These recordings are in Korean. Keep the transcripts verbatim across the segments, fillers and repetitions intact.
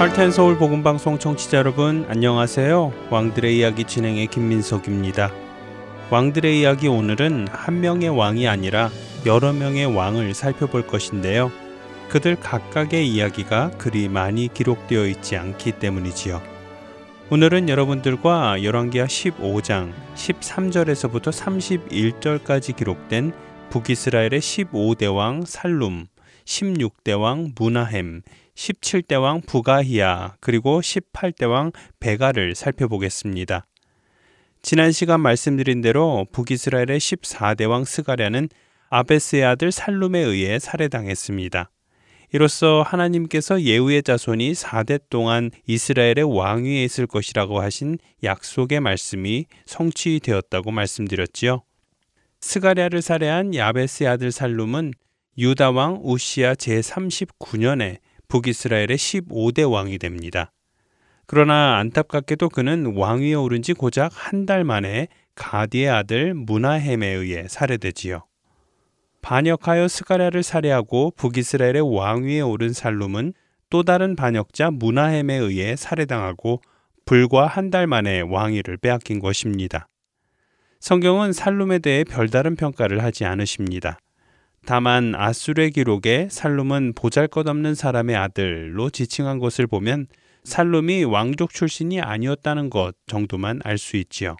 할텐 서울 복음방송 청취자 여러분, 안녕하세요. 왕들의 이야기 진행의 김민석입니다. 왕들의 이야기 오늘은 한 명의 왕이 아니라 여러 명의 왕을 살펴볼 것인데요. 그들 각각의 이야기가 그리 많이 기록되어 있지 않기 때문이지요. 오늘은 여러분들과 열왕기하 십오 장 십삼 절에서부터 삼십일 절까지 기록된 북이스라엘의 십오 대 왕 살룸, 십육 대 왕 므나헴, 십칠 대 왕 브가히야, 그리고 십팔 대 왕 베가를 살펴보겠습니다. 지난 시간 말씀드린 대로 북이스라엘의 십사 대 왕 스가랴는 아베스의 아들 살룸에 의해 살해당했습니다. 이로써 하나님께서 예후의 자손이 사 대 동안 이스라엘의 왕위에 있을 것이라고 하신 약속의 말씀이 성취되었다고 말씀드렸지요. 스가랴를 살해한 야베스의 아들 살룸은 유다 왕 웃시야 제삼십구 년에 북이스라엘의 십오 대 왕이 됩니다. 그러나 안타깝게도 그는 왕위에 오른 지 고작 한 달 만에 가디의 아들 므나헴에 의해 살해되지요. 반역하여 스가랴를 살해하고 북이스라엘의 왕위에 오른 살룸은 또 다른 반역자 므나헴에 의해 살해당하고 불과 한 달 만에 왕위를 빼앗긴 것입니다. 성경은 살룸에 대해 별다른 평가를 하지 않으십니다. 다만 아수르의 기록에 살룸은 보잘것없는 사람의 아들로 지칭한 것을 보면 살룸이 왕족 출신이 아니었다는 것 정도만 알 수 있지요.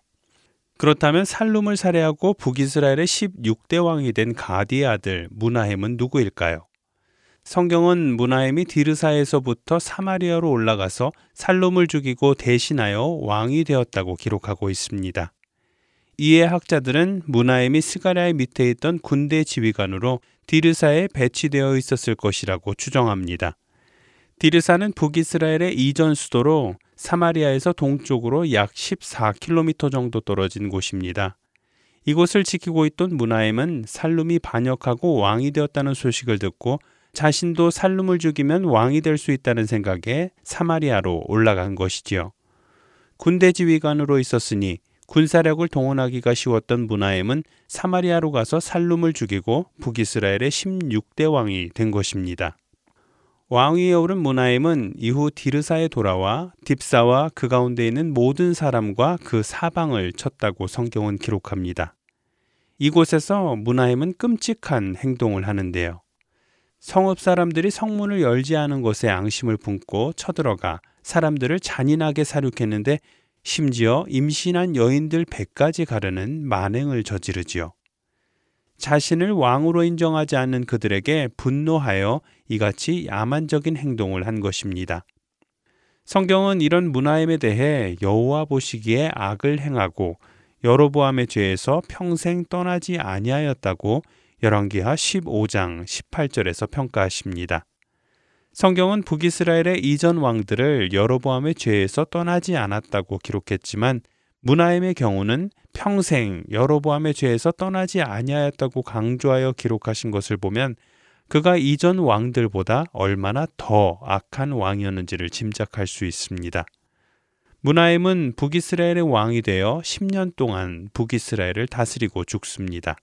그렇다면 살룸을 살해하고 북이스라엘의 십육 대 왕이 된 가디의 아들 므나헴은 누구일까요? 성경은 므나헴이 디르사에서부터 사마리아로 올라가서 살룸을 죽이고 대신하여 왕이 되었다고 기록하고 있습니다. 이에 학자들은 므나헴이 스가랴의 밑에 있던 군대 지휘관으로 디르사에 배치되어 있었을 것이라고 추정합니다. 디르사는 북이스라엘의 이전 수도로 사마리아에서 동쪽으로 약 십사 킬로미터 정도 떨어진 곳입니다. 이곳을 지키고 있던 므나헴은 살룸이 반역하고 왕이 되었다는 소식을 듣고 자신도 살룸을 죽이면 왕이 될 수 있다는 생각에 사마리아로 올라간 것이지요. 군대 지휘관으로 있었으니 군사력을 동원하기가 쉬웠던 므나헴은 사마리아로 가서 살룸을 죽이고 북이스라엘의 십육 대 왕이 된 것입니다. 왕위에 오른 므나헴은 이후 디르사에 돌아와 딥사와 그 가운데 있는 모든 사람과 그 사방을 쳤다고 성경은 기록합니다. 이곳에서 므나헴은 끔찍한 행동을 하는데요. 성읍 사람들이 성문을 열지 않은 것에 앙심을 품고 쳐들어가 사람들을 잔인하게 살육했는데 심지어 임신한 여인들 배까지 가르는 만행을 저지르지요. 자신을 왕으로 인정하지 않는 그들에게 분노하여 이같이 야만적인 행동을 한 것입니다. 성경은 이런 므나헴에 대해 여호와 보시기에 악을 행하고 여로보암의 죄에서 평생 떠나지 아니하였다고 열왕기하 십오 장 십팔 절에서 평가하십니다. 성경은 북이스라엘의 이전 왕들을 여로보암의 죄에서 떠나지 않았다고 기록했지만 므나헴의 경우는 평생 여로보암의 죄에서 떠나지 아니하였다고 강조하여 기록하신 것을 보면 그가 이전 왕들보다 얼마나 더 악한 왕이었는지를 짐작할 수 있습니다. 므나헴은 북이스라엘의 왕이 되어 십 년 동안 북이스라엘을 다스리고 죽습니다.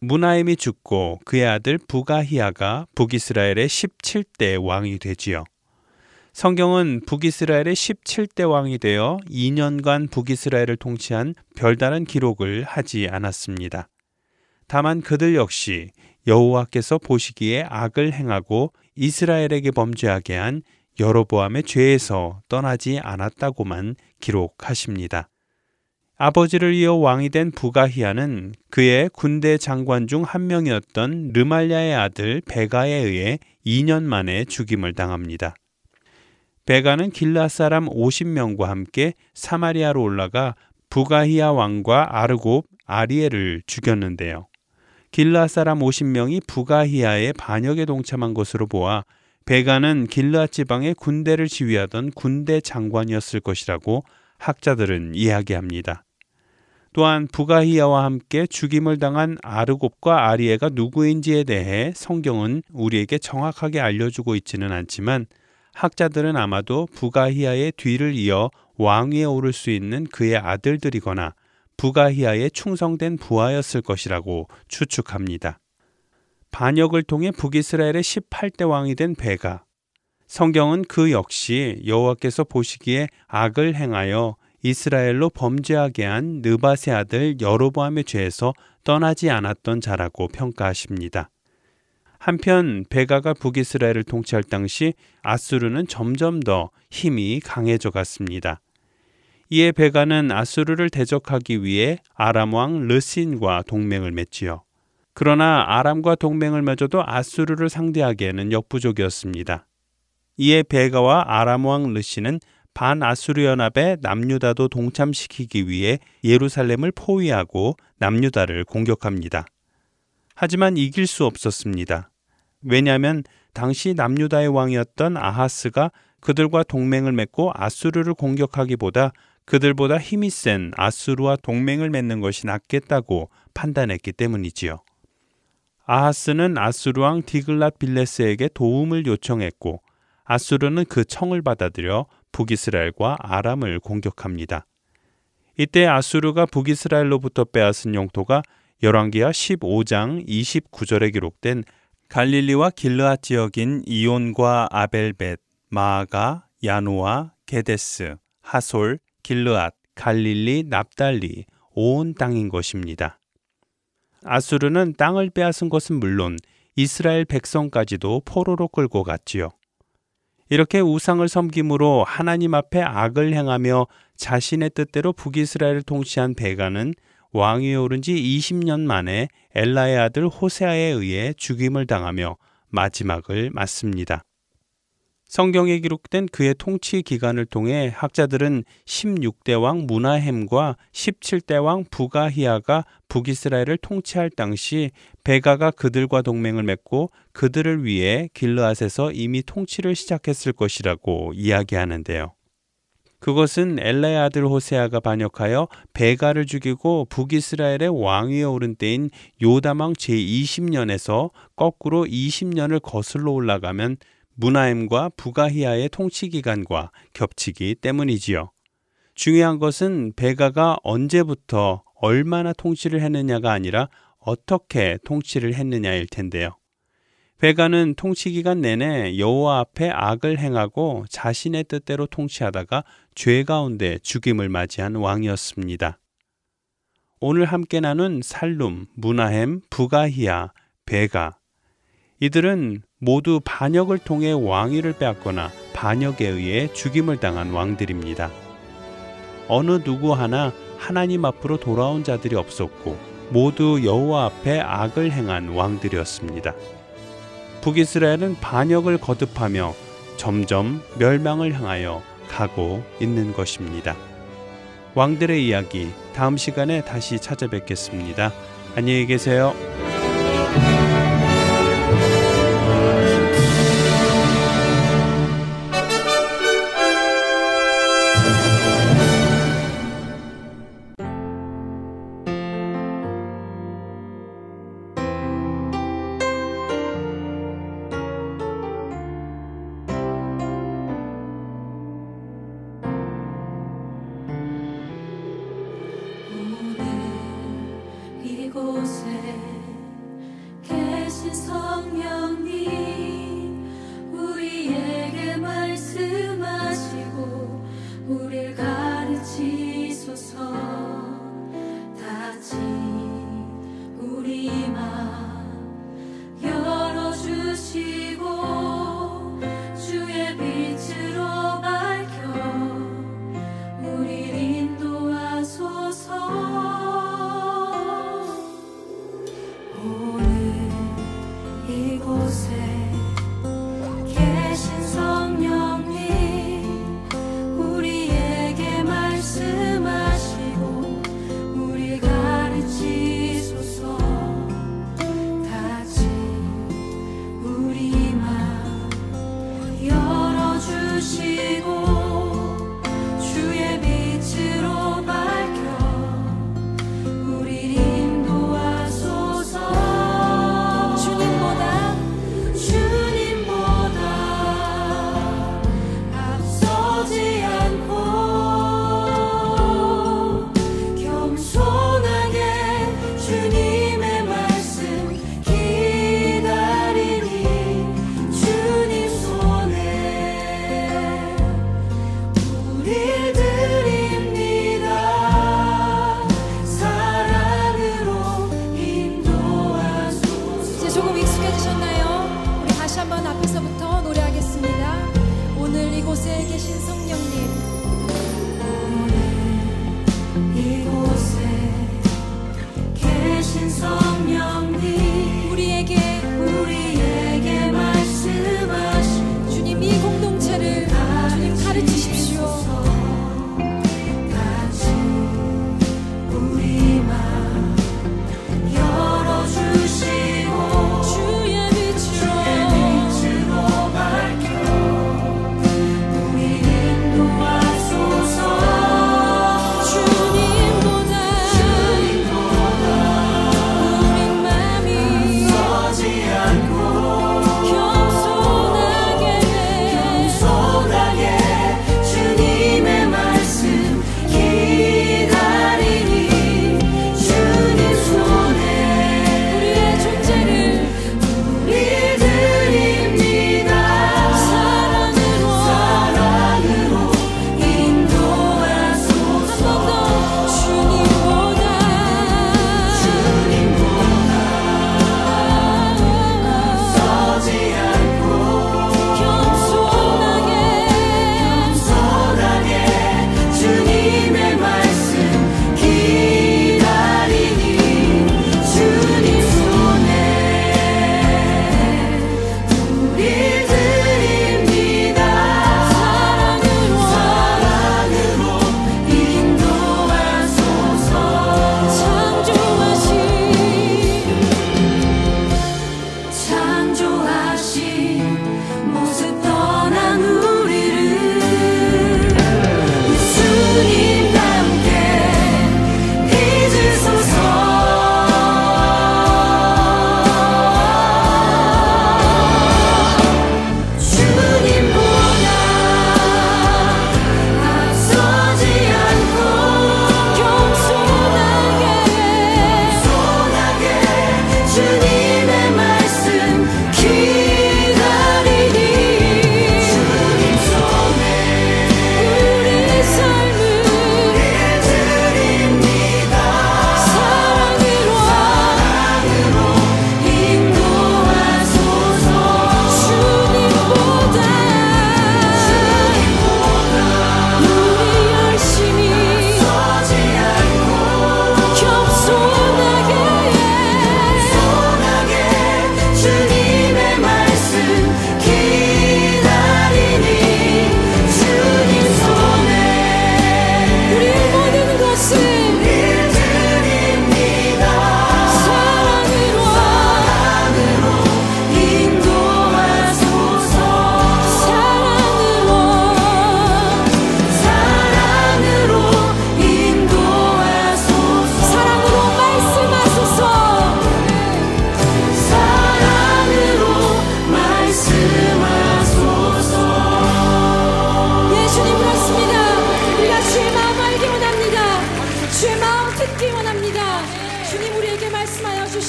므나헴이 죽고 그의 아들 브가히야가 북이스라엘의 십칠 대 왕이 되지요. 성경은 북이스라엘의 십칠 대 왕이 되어 이 년간 북이스라엘을 통치한 별다른 기록을 하지 않았습니다. 다만 그들 역시 여호와께서 보시기에 악을 행하고 이스라엘에게 범죄하게 한 여로보암의 죄에서 떠나지 않았다고만 기록하십니다. 아버지를 이어 왕이 된 브가히야는 그의 군대 장관 중 한 명이었던 르말야의 아들 베가에 의해 이 년 만에 죽임을 당합니다. 베가는 길라 사람 오십 명과 함께 사마리아로 올라가 브가히야 왕과 아르곱, 아리엘을 죽였는데요. 길라 사람 오십 명이 브가히야의 반역에 동참한 것으로 보아 베가는 길라 지방의 군대를 지휘하던 군대 장관이었을 것이라고 학자들은 이야기합니다. 또한 브가히야와 함께 죽임을 당한 아르곱과 아리에가 누구인지에 대해 성경은 우리에게 정확하게 알려주고 있지는 않지만 학자들은 아마도 브가히야의 뒤를 이어 왕위에 오를 수 있는 그의 아들들이거나 브가히야의 충성된 부하였을 것이라고 추측합니다. 반역을 통해 북이스라엘의 십팔 대 왕이 된 베가. 성경은 그 역시 여호와께서 보시기에 악을 행하여 이스라엘로 범죄하게 한 느밧의 아들 여로보암의 죄에서 떠나지 않았던 자라고 평가하십니다. 한편 베가가 북이스라엘을 통치할 당시 아수르는 점점 더 힘이 강해져 갔습니다. 이에 베가는 아수르를 대적하기 위해 아람왕 르신과 동맹을 맺지요. 그러나 아람과 동맹을 맺어도 아수르를 상대하기에는 역부족이었습니다. 이에 베가와 아람왕 르신은 반아수르연합의 남유다도 동참시키기 위해 예루살렘을 포위하고 남유다를 공격합니다. 하지만 이길 수 없었습니다. 왜냐하면 당시 남유다의 왕이었던 아하스가 그들과 동맹을 맺고 아수르를 공격하기보다 그들보다 힘이 센 아수르와 동맹을 맺는 것이 낫겠다고 판단했기 때문이지요. 아하스는 아수르 왕 디글랏빌레스에게 도움을 요청했고 아수르는 그 청을 받아들여 북이스라엘과 아람을 공격합니다. 이때 아수르가 북이스라엘로부터 빼앗은 영토가 열왕기하 십오 장 이십구 절에 기록된 갈릴리와 길르앗 지역인 이온과 아벨벳, 마아가, 야노아, 게데스, 하솔, 길르앗, 갈릴리, 납달리, 온 땅인 것입니다. 아수르는 땅을 빼앗은 것은 물론 이스라엘 백성까지도 포로로 끌고 갔지요. 이렇게 우상을 섬김으로 하나님 앞에 악을 행하며 자신의 뜻대로 북이스라엘을 통치한 베가는 왕위에 오른 지 이십 년 만에 엘라의 아들 호세아에 의해 죽임을 당하며 마지막을 맞습니다. 성경에 기록된 그의 통치 기간을 통해 학자들은 십육 대 왕 므나헴과 십칠 대 왕 브가히야가 북이스라엘을 통치할 당시 베가가 그들과 동맹을 맺고 그들을 위해 길르앗에서 이미 통치를 시작했을 것이라고 이야기하는데요. 그것은 엘라의 아들 호세아가 반역하여 베가를 죽이고 북이스라엘의 왕위에 오른 때인 요담왕 제이십 년에서 거꾸로 이십 년을 거슬러 올라가면 므나헴과 브가히야의 통치기간과 겹치기 때문이지요. 중요한 것은 베가가 언제부터 얼마나 통치를 했느냐가 아니라 어떻게 통치를 했느냐일 텐데요. 베가는 통치기간 내내 여호와 앞에 악을 행하고 자신의 뜻대로 통치하다가 죄 가운데 죽임을 맞이한 왕이었습니다. 오늘 함께 나눈 살룸, 므나헴, 브가히야, 베가. 이들은 모두 반역을 통해 왕위를 빼앗거나 반역에 의해 죽임을 당한 왕들입니다. 어느 누구 하나 하나님 앞으로 돌아온 자들이 없었고 모두 여호와 앞에 악을 행한 왕들이었습니다. 북이스라엘은 반역을 거듭하며 점점 멸망을 향하여 가고 있는 것입니다. 왕들의 이야기 다음 시간에 다시 찾아뵙겠습니다. 안녕히 계세요. 계신 성령님 우리에게 말씀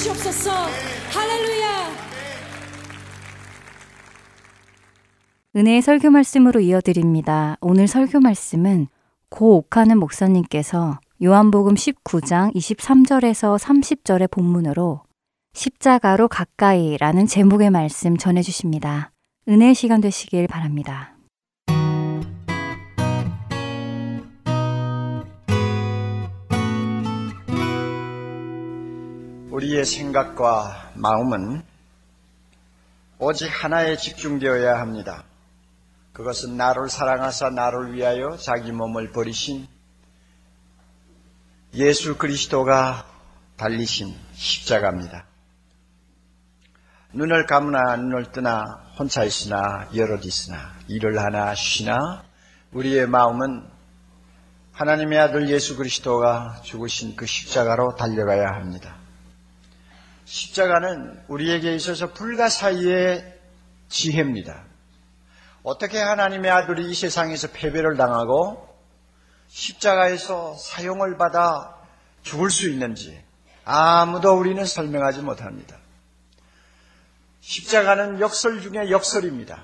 주시옵소서. 할렐루야. 은혜의 설교 말씀으로 이어드립니다. 오늘 설교 말씀은 고 오카는 목사님께서 요한복음 십구 장 이십삼 절에서 삼십 절의 본문으로 십자가로 가까이 라는 제목의 말씀 전해주십니다. 은혜의 시간 되시길 바랍니다. 우리의 생각과 마음은 오직 하나에 집중되어야 합니다. 그것은 나를 사랑하사 나를 위하여 자기 몸을 버리신 예수 그리스도가 달리신 십자가입니다. 눈을 감으나 눈을 뜨나 혼자 있으나 여럿 있으나 일을 하나 쉬나 우리의 마음은 하나님의 아들 예수 그리스도가 죽으신 그 십자가로 달려가야 합니다. 십자가는 우리에게 있어서 불가사의의 지혜입니다. 어떻게 하나님의 아들이 이 세상에서 패배를 당하고 십자가에서 사형을 받아 죽을 수 있는지 아무도 우리는 설명하지 못합니다. 십자가는 역설 중에 역설입니다.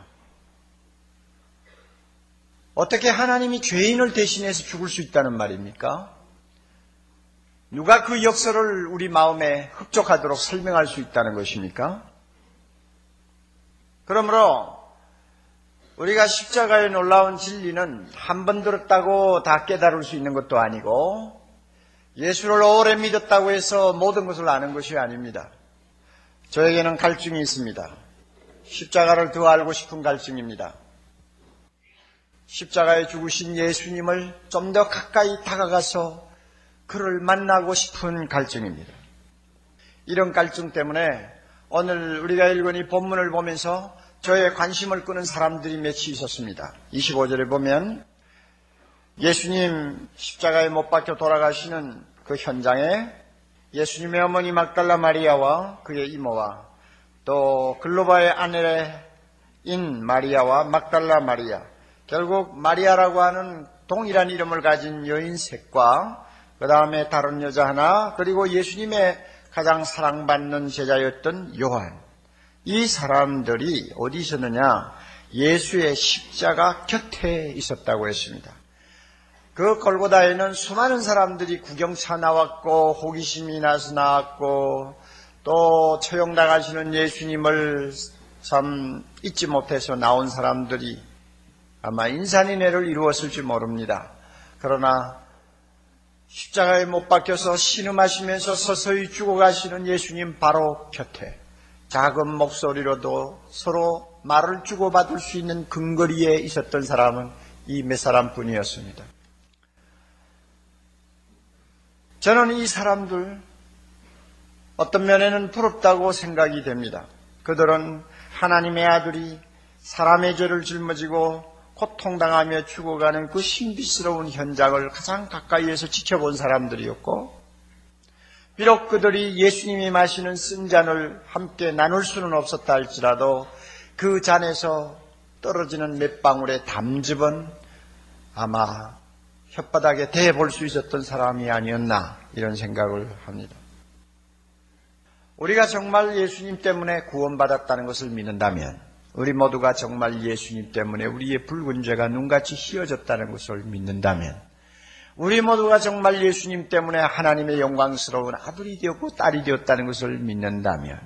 어떻게 하나님이 죄인을 대신해서 죽을 수 있다는 말입니까? 누가 그 역설을 우리 마음에 흡족하도록 설명할 수 있다는 것입니까? 그러므로 우리가 십자가의 놀라운 진리는 한 번 들었다고 다 깨달을 수 있는 것도 아니고 예수를 오래 믿었다고 해서 모든 것을 아는 것이 아닙니다. 저에게는 갈증이 있습니다. 십자가를 더 알고 싶은 갈증입니다. 십자가에 죽으신 예수님을 좀 더 가까이 다가가서 그를 만나고 싶은 갈증입니다. 이런 갈증 때문에 오늘 우리가 읽은 이 본문을 보면서 저의 관심을 끄는 사람들이 몇 있었습니다. 이십오 절에 보면 예수님 십자가에 못 박혀 돌아가시는 그 현장에 예수님의 어머니 막달라 마리아와 그의 이모와 또 글로바의 아내인 마리아와 막달라 마리아, 결국 마리아라고 하는 동일한 이름을 가진 여인 셋과 그 다음에 다른 여자 하나, 그리고 예수님의 가장 사랑받는 제자였던 요한, 이 사람들이 어디 있었느냐? 예수의 십자가 곁에 있었다고 했습니다. 그 골고다에는 수많은 사람들이 구경차 나왔고 호기심이 나서 나왔고 또 처형당하시는 예수님을 참 잊지 못해서 나온 사람들이 아마 인산인해를 이루었을지 모릅니다. 그러나 십자가에 못 박혀서 신음하시면서 서서히 죽어가시는 예수님 바로 곁에 작은 목소리로도 서로 말을 주고받을 수 있는 근거리에 있었던 사람은 이 몇 사람뿐이었습니다. 저는 이 사람들 어떤 면에는 부럽다고 생각이 됩니다. 그들은 하나님의 아들이 사람의 죄를 짊어지고 고통당하며 죽어가는 그 신비스러운 현장을 가장 가까이에서 지켜본 사람들이었고, 비록 그들이 예수님이 마시는 쓴 잔을 함께 나눌 수는 없었다 할지라도 그 잔에서 떨어지는 몇 방울의 담즙은 아마 혓바닥에 대볼 수 있었던 사람이 아니었나 이런 생각을 합니다. 우리가 정말 예수님 때문에 구원받았다는 것을 믿는다면 우리 모두가 정말 예수님 때문에 우리의 붉은 죄가 눈같이 희어졌다는 것을 믿는다면 우리 모두가 정말 예수님 때문에 하나님의 영광스러운 아들이 되었고 딸이 되었다는 것을 믿는다면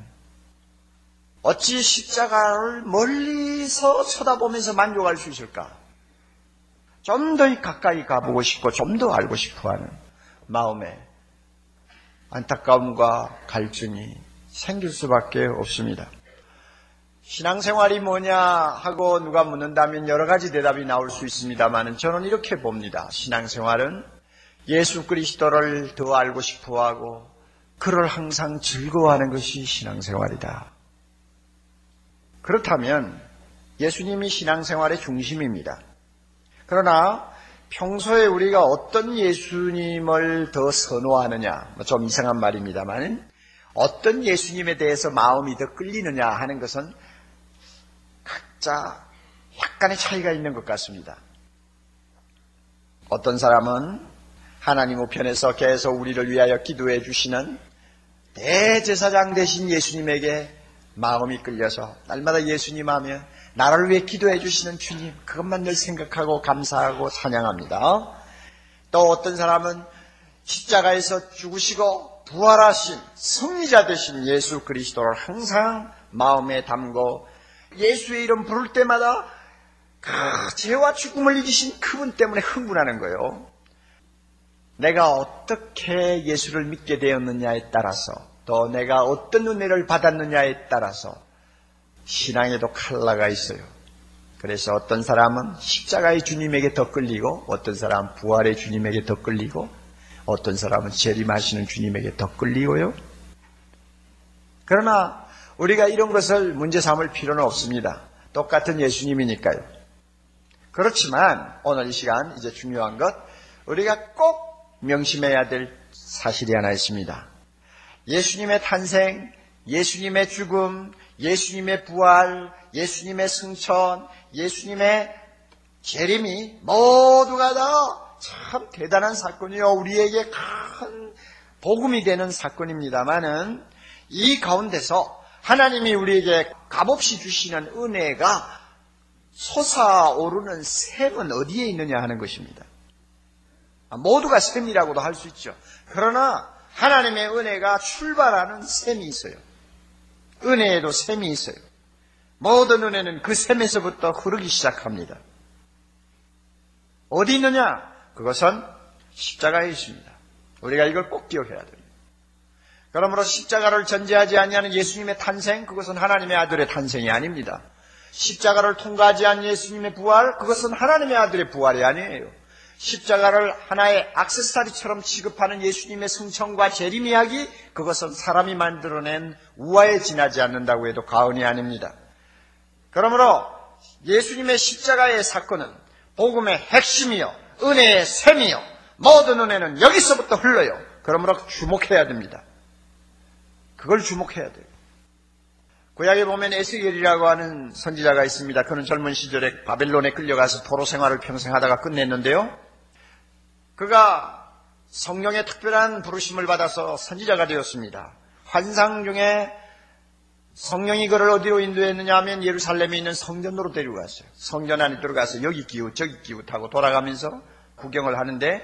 어찌 십자가를 멀리서 쳐다보면서 만족할 수 있을까? 좀 더 가까이 가보고 싶고 좀 더 알고 싶어하는 마음에 안타까움과 갈증이 생길 수밖에 없습니다. 신앙생활이 뭐냐 하고 누가 묻는다면 여러 가지 대답이 나올 수 있습니다만 저는 이렇게 봅니다. 신앙생활은 예수 그리스도를 더 알고 싶어하고 그를 항상 즐거워하는 것이 신앙생활이다. 그렇다면 예수님이 신앙생활의 중심입니다. 그러나 평소에 우리가 어떤 예수님을 더 선호하느냐, 좀 이상한 말입니다만 어떤 예수님에 대해서 마음이 더 끌리느냐 하는 것은 각자 약간의 차이가 있는 것 같습니다. 어떤 사람은 하나님 우편에서 계속 우리를 위하여 기도해 주시는 대제사장 되신 예수님에게 마음이 끌려서 날마다 예수님 하면 나를 위해 기도해 주시는 주님, 그것만 늘 생각하고 감사하고 찬양합니다. 또 어떤 사람은 십자가에서 죽으시고 부활하신 승리자 되신 예수 그리스도를 항상 마음에 담고 예수의 이름 부를 때마다 그 죄와 죽음을 이기신 그분 때문에 흥분하는 거예요. 내가 어떻게 예수를 믿게 되었느냐에 따라서, 또 내가 어떤 은혜를 받았느냐에 따라서 신앙에도 칼라가 있어요. 그래서 어떤 사람은 십자가의 주님에게 더 끌리고, 어떤 사람은 부활의 주님에게 더 끌리고, 어떤 사람은 재림하시는 주님에게 더 끌리고요. 그러나 우리가 이런 것을 문제 삼을 필요는 없습니다. 똑같은 예수님이니까요. 그렇지만 오늘 이 시간 이제 중요한 것, 우리가 꼭 명심해야 될 사실이 하나 있습니다. 예수님의 탄생, 예수님의 죽음, 예수님의 부활, 예수님의 승천, 예수님의 재림이 모두가 다 참 대단한 사건이요, 우리에게 큰 복음이 되는 사건입니다만은, 이 가운데서 하나님이 우리에게 값없이 주시는 은혜가 솟아오르는 샘은 어디에 있느냐 하는 것입니다. 모두가 샘이라고도 할 수 있죠. 그러나 하나님의 은혜가 출발하는 샘이 있어요. 은혜에도 샘이 있어요. 모든 은혜는 그 샘에서부터 흐르기 시작합니다. 어디 있느냐? 그것은 십자가에 있습니다. 우리가 이걸 꼭 기억해야 됩니다. 그러므로 십자가를 전제하지 아니하는 예수님의 탄생, 그것은 하나님의 아들의 탄생이 아닙니다. 십자가를 통과하지 않은 예수님의 부활, 그것은 하나님의 아들의 부활이 아니에요. 십자가를 하나의 액세서리처럼 취급하는 예수님의 승천과 재림 이야기, 그것은 사람이 만들어낸 우화에 지나지 않는다고 해도 과언이 아닙니다. 그러므로 예수님의 십자가의 사건은 복음의 핵심이요, 은혜의 샘이요, 모든 은혜는 여기서부터 흘러요. 그러므로 주목해야 됩니다. 그걸 주목해야 돼요. 구약에 보면 에스겔이라고 하는 선지자가 있습니다. 그는 젊은 시절에 바벨론에 끌려가서 포로 생활을 평생 하다가 끝냈는데요. 그가 성령의 특별한 부르심을 받아서 선지자가 되었습니다. 환상 중에 성령이 그를 어디로 인도했느냐 하면 예루살렘에 있는 성전으로 데려갔어요. 성전 안에 들어가서 여기 기웃 저기 기웃하고 돌아가면서 구경을 하는데,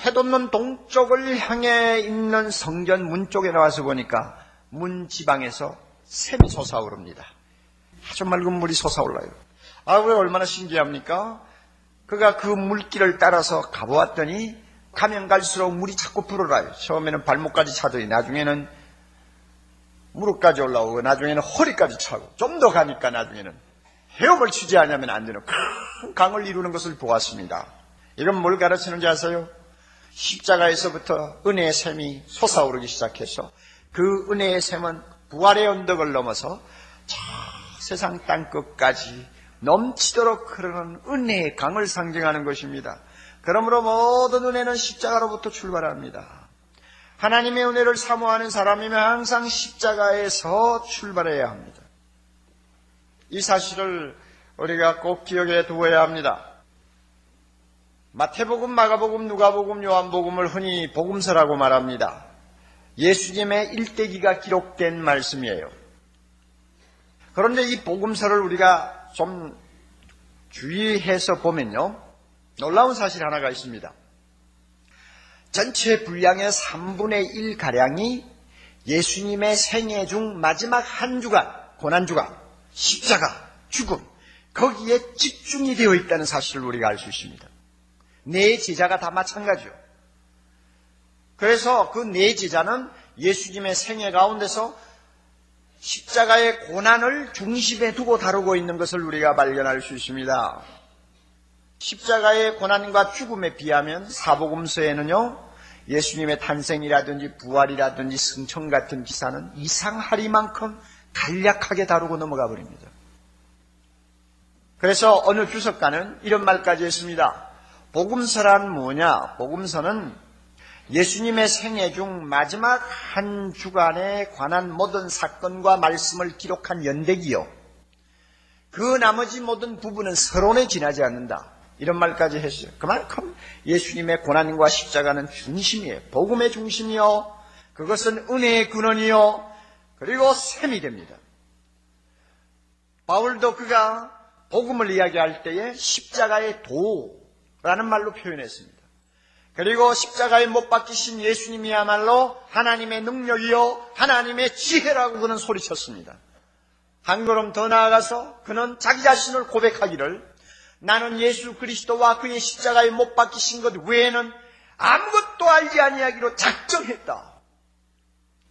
햇없는 동쪽을 향해 있는 성전 문 쪽에 나와서 보니까 문 지방에서 샘이 솟아오릅니다. 아주 맑은 물이 솟아올라요. 아, 왜 얼마나 신기합니까? 그가 그 물길을 따라서 가보았더니 가면 갈수록 물이 자꾸 불어나요. 처음에는 발목까지 차더니 나중에는 무릎까지 올라오고, 나중에는 허리까지 차고, 좀 더 가니까 나중에는 헤엄을 치지 않으면 안 되는 큰 강을 이루는 것을 보았습니다. 이건 뭘 가르치는지 아세요? 십자가에서부터 은혜의 샘이 솟아오르기 시작해서 그 은혜의 샘은 부활의 언덕을 넘어서 저 세상 땅끝까지 넘치도록 흐르는 은혜의 강을 상징하는 것입니다. 그러므로 모든 은혜는 십자가로부터 출발합니다. 하나님의 은혜를 사모하는 사람이면 항상 십자가에서 출발해야 합니다. 이 사실을 우리가 꼭 기억해 두어야 합니다. 마태복음, 마가복음, 누가복음, 요한복음을 흔히 복음서라고 말합니다. 예수님의 일대기가 기록된 말씀이에요. 그런데 이 복음서를 우리가 좀 주의해서 보면요, 놀라운 사실 하나가 있습니다. 전체 분량의 삼분의 일 가량이 예수님의 생애 중 마지막 한 주간, 고난주간, 십자가, 죽음, 거기에 집중이 되어 있다는 사실을 우리가 알 수 있습니다. 네 제자가 다 마찬가지요. 그래서 그 네 제자는 예수님의 생애 가운데서 십자가의 고난을 중심에 두고 다루고 있는 것을 우리가 발견할 수 있습니다. 십자가의 고난과 죽음에 비하면 사복음서에는요, 예수님의 탄생이라든지 부활이라든지 승천 같은 기사는 이상하리만큼 간략하게 다루고 넘어가 버립니다. 그래서 어느 주석가는 이런 말까지 했습니다. 복음서란 뭐냐? 복음서는 예수님의 생애 중 마지막 한 주간에 관한 모든 사건과 말씀을 기록한 연대기요, 그 나머지 모든 부분은 서론에 지나지 않는다, 이런 말까지 했어요. 그만큼 예수님의 고난과 십자가는 중심이에요. 복음의 중심이요, 그것은 은혜의 근원이요 그리고 샘이 됩니다. 바울도 그가 복음을 이야기할 때에 십자가의 도라는 말로 표현했습니다. 그리고 십자가에 못 박히신 예수님이야말로 하나님의 능력이요 하나님의 지혜라고 그는 소리쳤습니다. 한 걸음 더 나아가서 그는 자기 자신을 고백하기를 나는 예수 그리스도와 그의 십자가에 못 박히신 것 외에는 아무것도 알지 아니하기로 작정했다.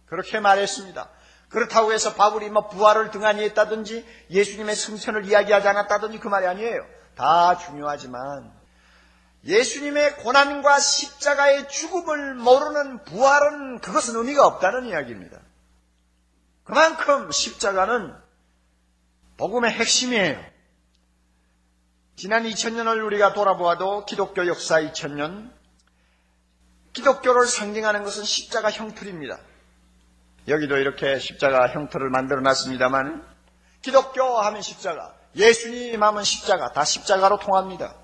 그렇게 말했습니다. 그렇다고 해서 바울이 뭐 부활을 등한히했다든지 예수님의 승천을 이야기하지 않았다든지 그 말이 아니에요. 다 중요하지만 예수님의 고난과 십자가의 죽음을 모르는 부활은 그것은 의미가 없다는 이야기입니다. 그만큼 십자가는 복음의 핵심이에요. 지난 이천 년을 우리가 돌아보아도 기독교 역사 이천 년, 기독교를 상징하는 것은 십자가 형틀입니다. 여기도 이렇게 십자가 형태를 만들어놨습니다만 기독교 하면 십자가, 예수님 하면 십자가, 다 십자가로 통합니다.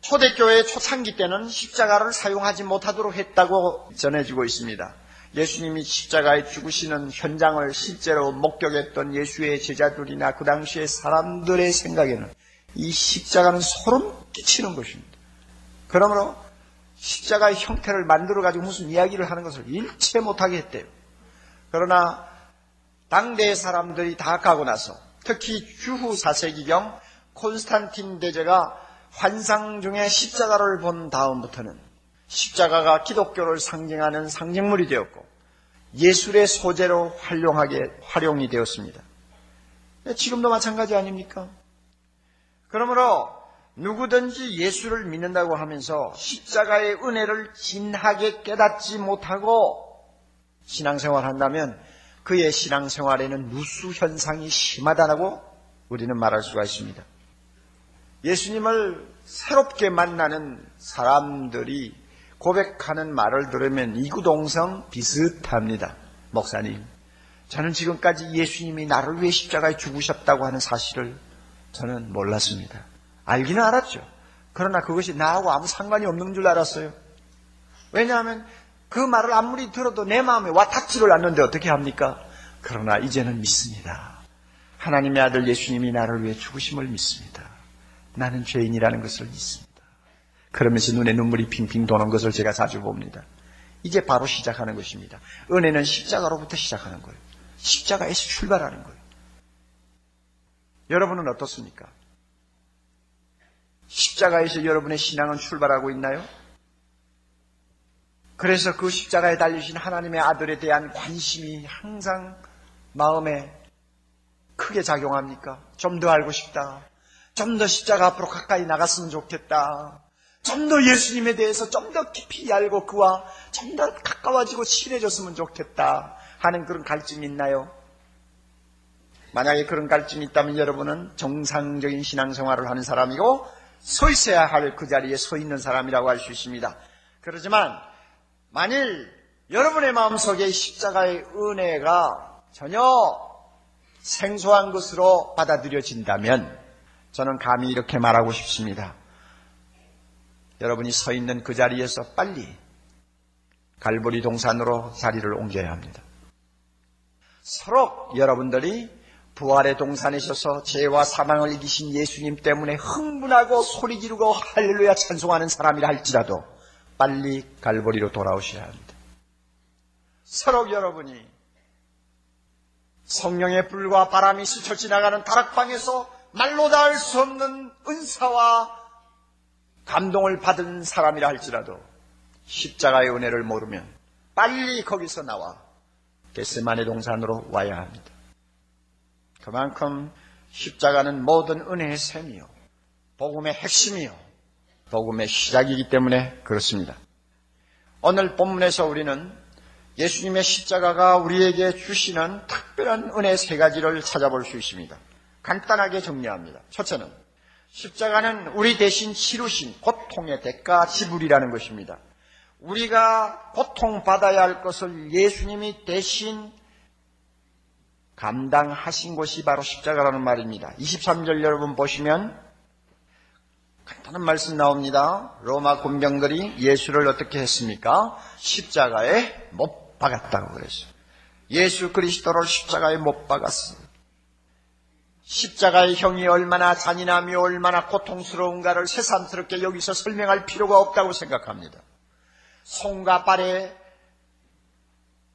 초대교회 초창기 때는 십자가를 사용하지 못하도록 했다고 전해지고 있습니다. 예수님이 십자가에 죽으시는 현장을 실제로 목격했던 예수의 제자들이나 그 당시의 사람들의 생각에는 이 십자가는 소름 끼치는 것입니다. 그러므로 십자가의 형태를 만들어가지고 무슨 이야기를 하는 것을 일체 못하게 했대요. 그러나 당대의 사람들이 다 가고 나서 특히 주후 사 세기경 콘스탄틴 대제가 환상 중에 십자가를 본 다음부터는 십자가가 기독교를 상징하는 상징물이 되었고 예술의 소재로 활용하게, 활용이 되었습니다. 지금도 마찬가지 아닙니까? 그러므로 누구든지 예수를 믿는다고 하면서 십자가의 은혜를 진하게 깨닫지 못하고 신앙생활 한다면 그의 신앙생활에는 누수 현상이 심하다고 우리는 말할 수가 있습니다. 예수님을 새롭게 만나는 사람들이 고백하는 말을 들으면 이구동성 비슷합니다. 목사님, 저는 지금까지 예수님이 나를 위해 십자가에 죽으셨다고 하는 사실을 저는 몰랐습니다. 알기는 알았죠. 그러나 그것이 나하고 아무 상관이 없는 줄 알았어요. 왜냐하면 그 말을 아무리 들어도 내 마음에 와닿지를 않는데 어떻게 합니까? 그러나 이제는 믿습니다. 하나님의 아들 예수님이 나를 위해 죽으심을 믿습니다. 나는 죄인이라는 것을 믿습니다. 그러면서 눈에 눈물이 핑핑 도는 것을 제가 자주 봅니다. 이제 바로 시작하는 것입니다. 은혜는 십자가로부터 시작하는 거예요. 십자가에서 출발하는 거예요. 여러분은 어떻습니까? 십자가에서 여러분의 신앙은 출발하고 있나요? 그래서 그 십자가에 달리신 하나님의 아들에 대한 관심이 항상 마음에 크게 작용합니까? 좀 더 알고 싶다. 좀 더 십자가 앞으로 가까이 나갔으면 좋겠다. 좀 더 예수님에 대해서 좀 더 깊이 알고 그와 좀 더 가까워지고 친해졌으면 좋겠다 하는 그런 갈증이 있나요? 만약에 그런 갈증이 있다면 여러분은 정상적인 신앙생활을 하는 사람이고 서 있어야 할 그 자리에 서 있는 사람이라고 할 수 있습니다. 그렇지만 만일 여러분의 마음속에 십자가의 은혜가 전혀 생소한 것으로 받아들여진다면 저는 감히 이렇게 말하고 싶습니다. 여러분이 서 있는 그 자리에서 빨리 갈보리 동산으로 자리를 옮겨야 합니다. 서로 여러분들이 부활의 동산에 있어서 죄와 사망을 이기신 예수님 때문에 흥분하고 소리 지르고 할렐루야 찬송하는 사람이라 할지라도 빨리 갈보리로 돌아오셔야 합니다. 서로 여러분이 성령의 불과 바람이 스쳐 지나가는 다락방에서 말로 다 할 수 없는 은사와 감동을 받은 사람이라 할지라도 십자가의 은혜를 모르면 빨리 거기서 나와 겟세마네 동산으로 와야 합니다. 그만큼 십자가는 모든 은혜의 샘이요 복음의 핵심이요 복음의 시작이기 때문에 그렇습니다. 오늘 본문에서 우리는 예수님의 십자가가 우리에게 주시는 특별한 은혜 세 가지를 찾아볼 수 있습니다. 간단하게 정리합니다. 첫째는 십자가는 우리 대신 치루신 고통의 대가 지불이라는 것입니다. 우리가 고통받아야 할 것을 예수님이 대신 감당하신 것이 바로 십자가라는 말입니다. 이십삼 절 여러분 보시면 간단한 말씀 나옵니다. 로마 군병들이 예수를 어떻게 했습니까? 십자가에 못 박았다고 그랬어요. 예수 그리스도를 십자가에 못 박았어요. 십자가의 형이 얼마나 잔인하며 얼마나 고통스러운가를 새삼스럽게 여기서 설명할 필요가 없다고 생각합니다. 손과 발에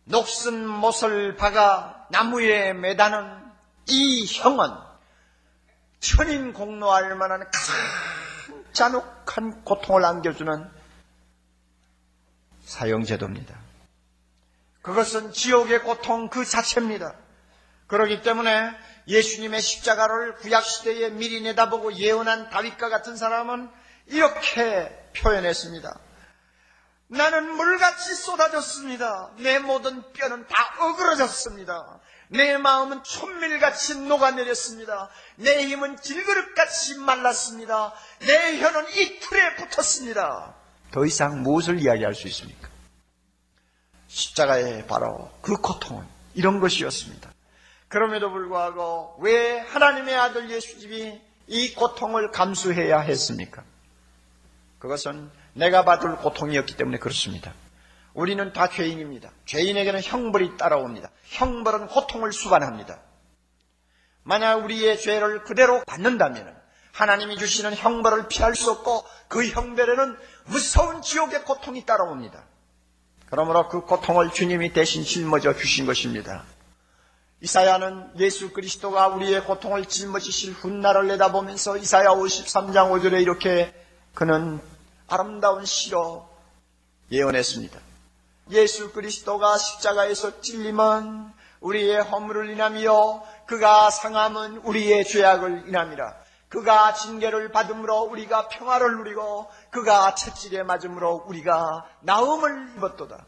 녹슨 못을 박아 나무에 매다는 이 형은 천인 공로할 만한 큰 잔혹한 고통을 안겨주는 사형제도입니다. 그것은 지옥의 고통 그 자체입니다. 그렇기 때문에 예수님의 십자가를 구약시대에 미리 내다보고 예언한 다윗과 같은 사람은 이렇게 표현했습니다. 나는 물같이 쏟아졌습니다. 내 모든 뼈는 다 어그러졌습니다. 내 마음은 촛밀같이 녹아내렸습니다. 내 힘은 질그릇같이 말랐습니다. 내 혀는 이틀에 붙었습니다. 더 이상 무엇을 이야기할 수 있습니까? 십자가의 바로 그 고통은 이런 것이었습니다. 그럼에도 불구하고 왜 하나님의 아들 예수님이 이 고통을 감수해야 했습니까? 그것은 내가 받을 고통이었기 때문에 그렇습니다. 우리는 다 죄인입니다. 죄인에게는 형벌이 따라옵니다. 형벌은 고통을 수반합니다. 만약 우리의 죄를 그대로 받는다면 하나님이 주시는 형벌을 피할 수 없고 그 형벌에는 무서운 지옥의 고통이 따라옵니다. 그러므로 그 고통을 주님이 대신 짊어져 주신 것입니다. 이사야는 예수 그리스도가 우리의 고통을 짊어지실 훗날을 내다보면서 이사야 오십삼 장 오 절에 이렇게 그는 아름다운 시로 예언했습니다. 예수 그리스도가 십자가에서 찔림은 우리의 허물을 인함이요 그가 상함은 우리의 죄악을 인함이라. 그가 징계를 받음으로 우리가 평화를 누리고 그가 채찍에 맞음으로 우리가 나음을 입었도다.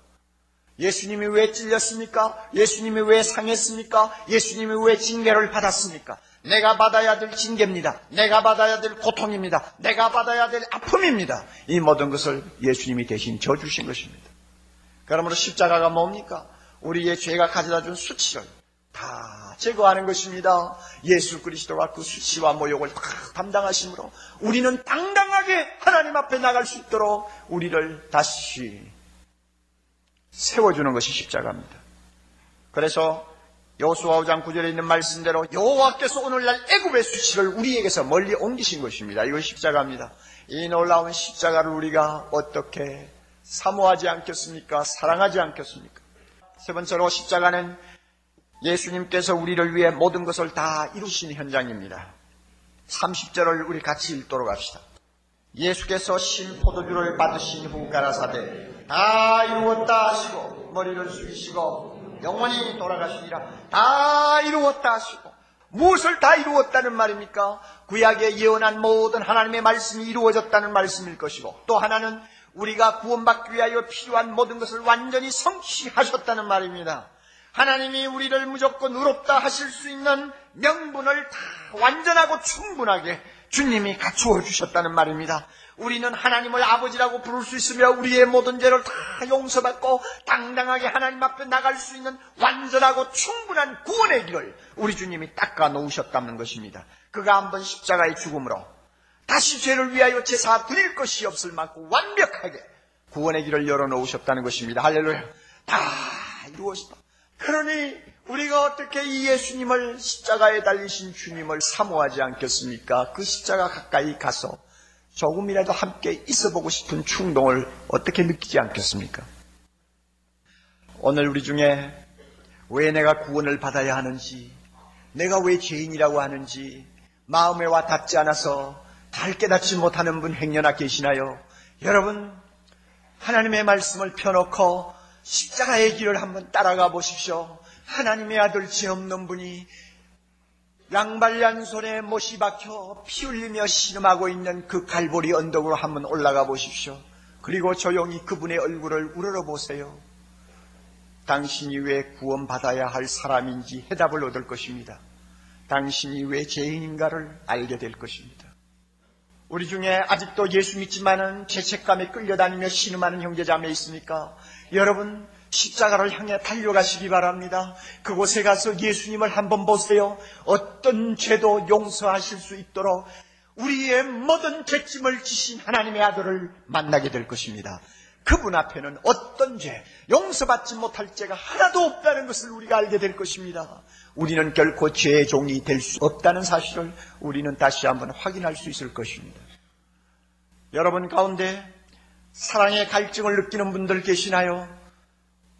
예수님이 왜 찔렸습니까? 예수님이 왜 상했습니까? 예수님이 왜 징계를 받았습니까? 내가 받아야 될 징계입니다. 내가 받아야 될 고통입니다. 내가 받아야 될 아픔입니다. 이 모든 것을 예수님이 대신 져주신 것입니다. 그러므로 십자가가 뭡니까? 우리의 죄가 가져다 준 수치를 다 제거하는 것입니다. 예수 그리스도가 그 수치와 모욕을 다 담당하심으로 우리는 당당하게 하나님 앞에 나갈 수 있도록 우리를 다시 세워주는 것이 십자가입니다. 그래서 여호수아 오 장 구 절에 있는 말씀대로 여호와께서 오늘날 애굽의 수치를 우리에게서 멀리 옮기신 것입니다. 이것이 십자가입니다. 이 놀라운 십자가를 우리가 어떻게 사모하지 않겠습니까? 사랑하지 않겠습니까? 세 번째로 십자가는 예수님께서 우리를 위해 모든 것을 다 이루신 현장입니다. 삼십 절을 우리 같이 읽도록 합시다. 예수께서 신 포도주를 받으신 후 가라사대 다 이루었다 하시고 머리를 숙이시고 영원히 돌아가시니라. 다 이루었다 하시고 무엇을 다 이루었다는 말입니까? 구약에 예언한 모든 하나님의 말씀이 이루어졌다는 말씀일 것이고 또 하나는 우리가 구원받기 위하여 필요한 모든 것을 완전히 성취하셨다는 말입니다. 하나님이 우리를 무조건 의롭다 하실 수 있는 명분을 다 완전하고 충분하게 주님이 갖추어 주셨다는 말입니다. 우리는 하나님을 아버지라고 부를 수 있으며 우리의 모든 죄를 다 용서받고 당당하게 하나님 앞에 나갈 수 있는 완전하고 충분한 구원의 길을 우리 주님이 닦아 놓으셨다는 것입니다. 그가 한번 십자가의 죽음으로 다시 죄를 위하여 제사 드릴 것이 없을 만큼 완벽하게 구원의 길을 열어놓으셨다는 것입니다. 할렐루야. 다 이루어졌다. 그러니 우리가 어떻게 이 예수님을 십자가에 달리신 주님을 사모하지 않겠습니까? 그 십자가 가까이 가서 조금이라도 함께 있어보고 싶은 충동을 어떻게 느끼지 않겠습니까? 오늘 우리 중에 왜 내가 구원을 받아야 하는지, 내가 왜 죄인이라고 하는지 마음에 와 닿지 않아서 잘 깨닫지 못하는 분 행여나 계시나요? 여러분, 하나님의 말씀을 펴놓고 십자가의 길을 한번 따라가 보십시오. 하나님의 아들 죄 없는 분이 양발 양손에 못이 박혀 피 흘리며 신음하고 있는 그 갈보리 언덕으로 한번 올라가 보십시오. 그리고 조용히 그분의 얼굴을 우러러 보세요. 당신이 왜 구원받아야 할 사람인지 해답을 얻을 것입니다. 당신이 왜 죄인인가를 알게 될 것입니다. 우리 중에 아직도 예수 믿지만은 죄책감에 끌려다니며 신음하는 형제자매 있습니까? 여러분, 십자가를 향해 달려가시기 바랍니다. 그곳에 가서 예수님을 한번 보세요. 어떤 죄도 용서하실 수 있도록 우리의 모든 죄짐을 지신 하나님의 아들을 만나게 될 것입니다. 그분 앞에는 어떤 죄, 용서받지 못할 죄가 하나도 없다는 것을 우리가 알게 될 것입니다. 우리는 결코 죄의 종이 될 수 없다는 사실을 우리는 다시 한번 확인할 수 있을 것입니다. 여러분 가운데 사랑의 갈증을 느끼는 분들 계시나요?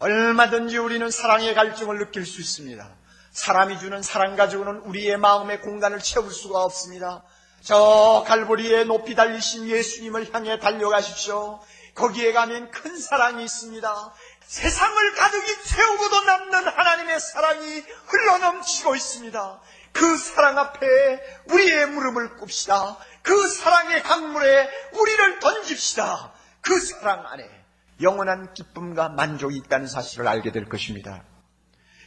얼마든지 우리는 사랑의 갈증을 느낄 수 있습니다. 사람이 주는 사랑 가지고는 우리의 마음의 공간을 채울 수가 없습니다. 저 갈보리에 높이 달리신 예수님을 향해 달려가십시오. 거기에 가면 큰 사랑이 있습니다. 세상을 가득히 채우고도 남는 하나님의 사랑이 흘러넘치고 있습니다. 그 사랑 앞에 우리의 무릎을 꿇읍시다. 그 사랑의 강물에 우리를 던집시다. 그 사랑 안에 영원한 기쁨과 만족이 있다는 사실을 알게 될 것입니다.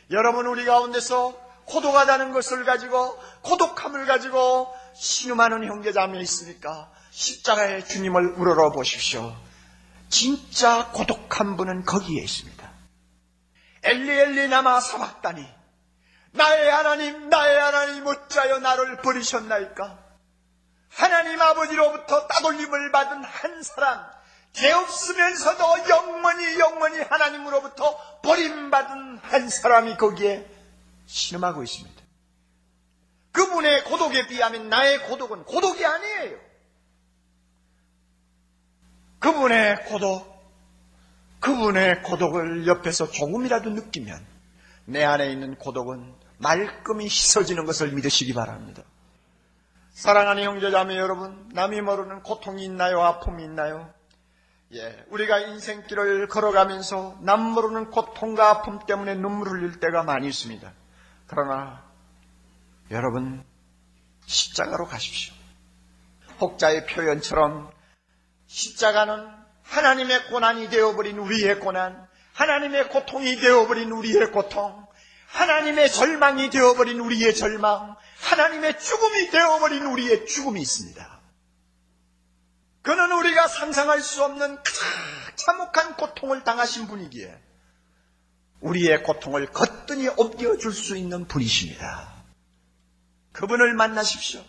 여러분 우리 가운데서 고독하다는 것을 가지고 고독함을 가지고 신음하는 형제자매 있으니까 십자가의 주님을 우러러 보십시오. 진짜 고독한 분은 거기에 있습니다. 엘리엘리 나마 사박다니, 나의 하나님 나의 하나님 어찌하여 나를 버리셨나이까. 하나님 아버지로부터 따돌림을 받은 한 사람, 죄 없으면서도 영원히 영원히 하나님으로부터 버림받은 한 사람이 거기에 신음하고 있습니다. 그분의 고독에 비하면 나의 고독은 고독이 아니에요. 그분의 고독, 그분의 고독을 옆에서 조금이라도 느끼면 내 안에 있는 고독은 말끔히 씻어지는 것을 믿으시기 바랍니다. 사랑하는 형제자매 여러분, 남이 모르는 고통이 있나요? 아픔이 있나요? 예, 우리가 인생길을 걸어가면서 남 모르는 고통과 아픔 때문에 눈물을 흘릴 때가 많이 있습니다. 그러나 여러분 십자가로 가십시오. 혹자의 표현처럼 십자가는 하나님의 고난이 되어버린 우리의 고난, 하나님의 고통이 되어버린 우리의 고통, 하나님의 절망이 되어버린 우리의 절망, 하나님의 죽음이 되어버린 우리의 죽음이 있습니다. 그는 우리가 상상할 수 없는 참혹한 고통을 당하신 분이기에 우리의 고통을 거뜬히 옮겨줄 수 있는 분이십니다. 그분을 만나십시오.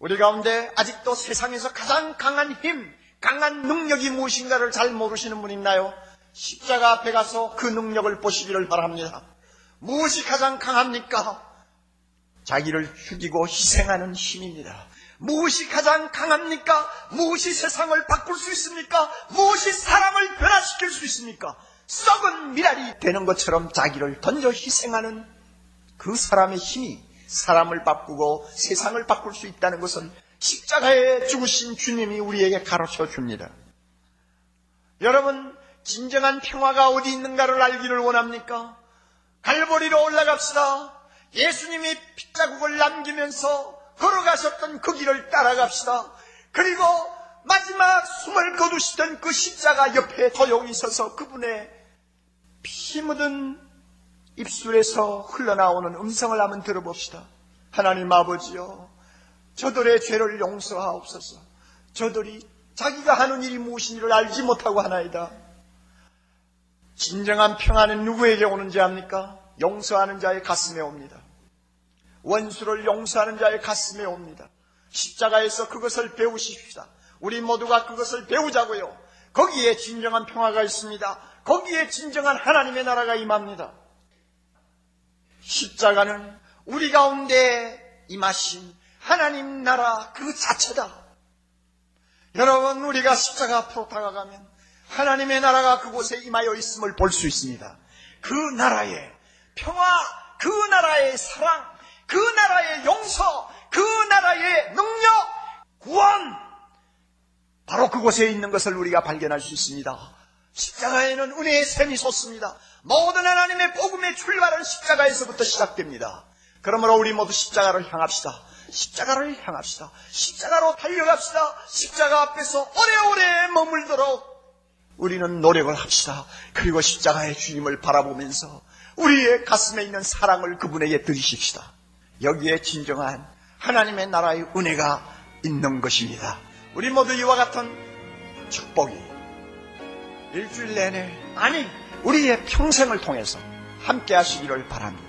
우리 가운데 아직도 세상에서 가장 강한 힘, 강한 능력이 무엇인가를 잘 모르시는 분 있나요? 십자가 앞에 가서 그 능력을 보시기를 바랍니다. 무엇이 가장 강합니까? 자기를 죽이고 희생하는 힘입니다. 무엇이 가장 강합니까? 무엇이 세상을 바꿀 수 있습니까? 무엇이 사람을 변화시킬 수 있습니까? 썩은 미랄이 되는 것처럼 자기를 던져 희생하는 그 사람의 힘이 사람을 바꾸고 세상을 바꿀 수 있다는 것은 십자가에 죽으신 주님이 우리에게 가르쳐 줍니다. 여러분, 진정한 평화가 어디 있는가를 알기를 원합니까? 갈보리로 올라갑시다. 예수님이 핏자국을 남기면서 걸어가셨던 그 길을 따라갑시다. 그리고 마지막 숨을 거두시던 그 십자가 옆에 조용히 서서 그분의 피 묻은 입술에서 흘러나오는 음성을 한번 들어봅시다. 하나님 아버지요, 저들의 죄를 용서하옵소서. 저들이 자기가 하는 일이 무엇인지를 알지 못하고 하나이다. 진정한 평안은 누구에게 오는지 압니까? 용서하는 자의 가슴에 옵니다. 원수를 용서하는 자의 가슴에 옵니다. 십자가에서 그것을 배우십시다. 우리 모두가 그것을 배우자고요. 거기에 진정한 평화가 있습니다. 거기에 진정한 하나님의 나라가 임합니다. 십자가는 우리 가운데 임하신 하나님 나라 그 자체다. 여러분, 우리가 십자가 앞으로 다가가면 하나님의 나라가 그곳에 임하여 있음을 볼 수 있습니다. 그 나라의 평화, 그 나라의 사랑, 그 나라의 용서, 그 나라의 능력, 구원, 바로 그곳에 있는 것을 우리가 발견할 수 있습니다. 십자가에는 은혜의 샘이 솟습니다. 모든 하나님의 복음의 출발은 십자가에서부터 시작됩니다. 그러므로 우리 모두 십자가를 향합시다. 십자가를 향합시다. 십자가로 달려갑시다. 십자가 앞에서 오래오래 머물도록 우리는 노력을 합시다. 그리고 십자가의 주님을 바라보면서 우리의 가슴에 있는 사랑을 그분에게 드리십시다. 여기에 진정한 하나님의 나라의 은혜가 있는 것입니다. 우리 모두 이와 같은 축복이 일주일 내내, 아니 우리의 평생을 통해서 함께 하시기를 바랍니다.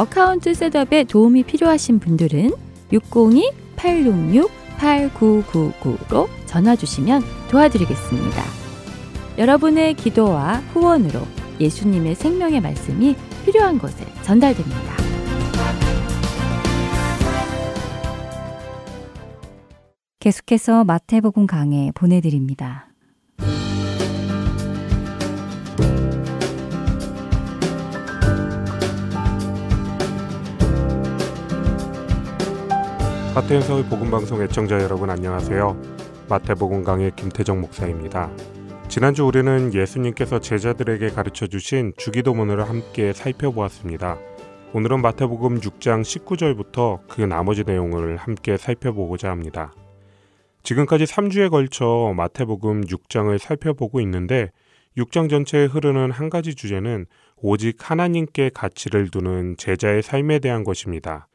어카운트 셋업에 도움이 필요하신 분들은 육공이 팔육육 팔구구구로 전화주시면 도와드리겠습니다. 여러분의 기도와 후원으로 예수님의 생명의 말씀이 필요한 곳에 전달됩니다. 계속해서 마태복음 강해 보내드립니다. 마태현 서울 복음방송 애청자 여러분 안녕하세요. 마태복음 강해 김태정 목사입니다. 지난주 우리는 예수님께서 제자들에게 가르쳐 주신 주기도문을 함께 살펴보았습니다. 오늘은 마태복음 육 장 십구 절부터 그 나머지 내용을 함께 살펴보고자 합니다. 지금까지 삼 주에 걸쳐 마태복음 육 장을 살펴보고 있는데 육 장 전체에 흐르는 한 가지 주제는 오직 하나님께 가치를 두는 제자의 삶에 대한 것입니다.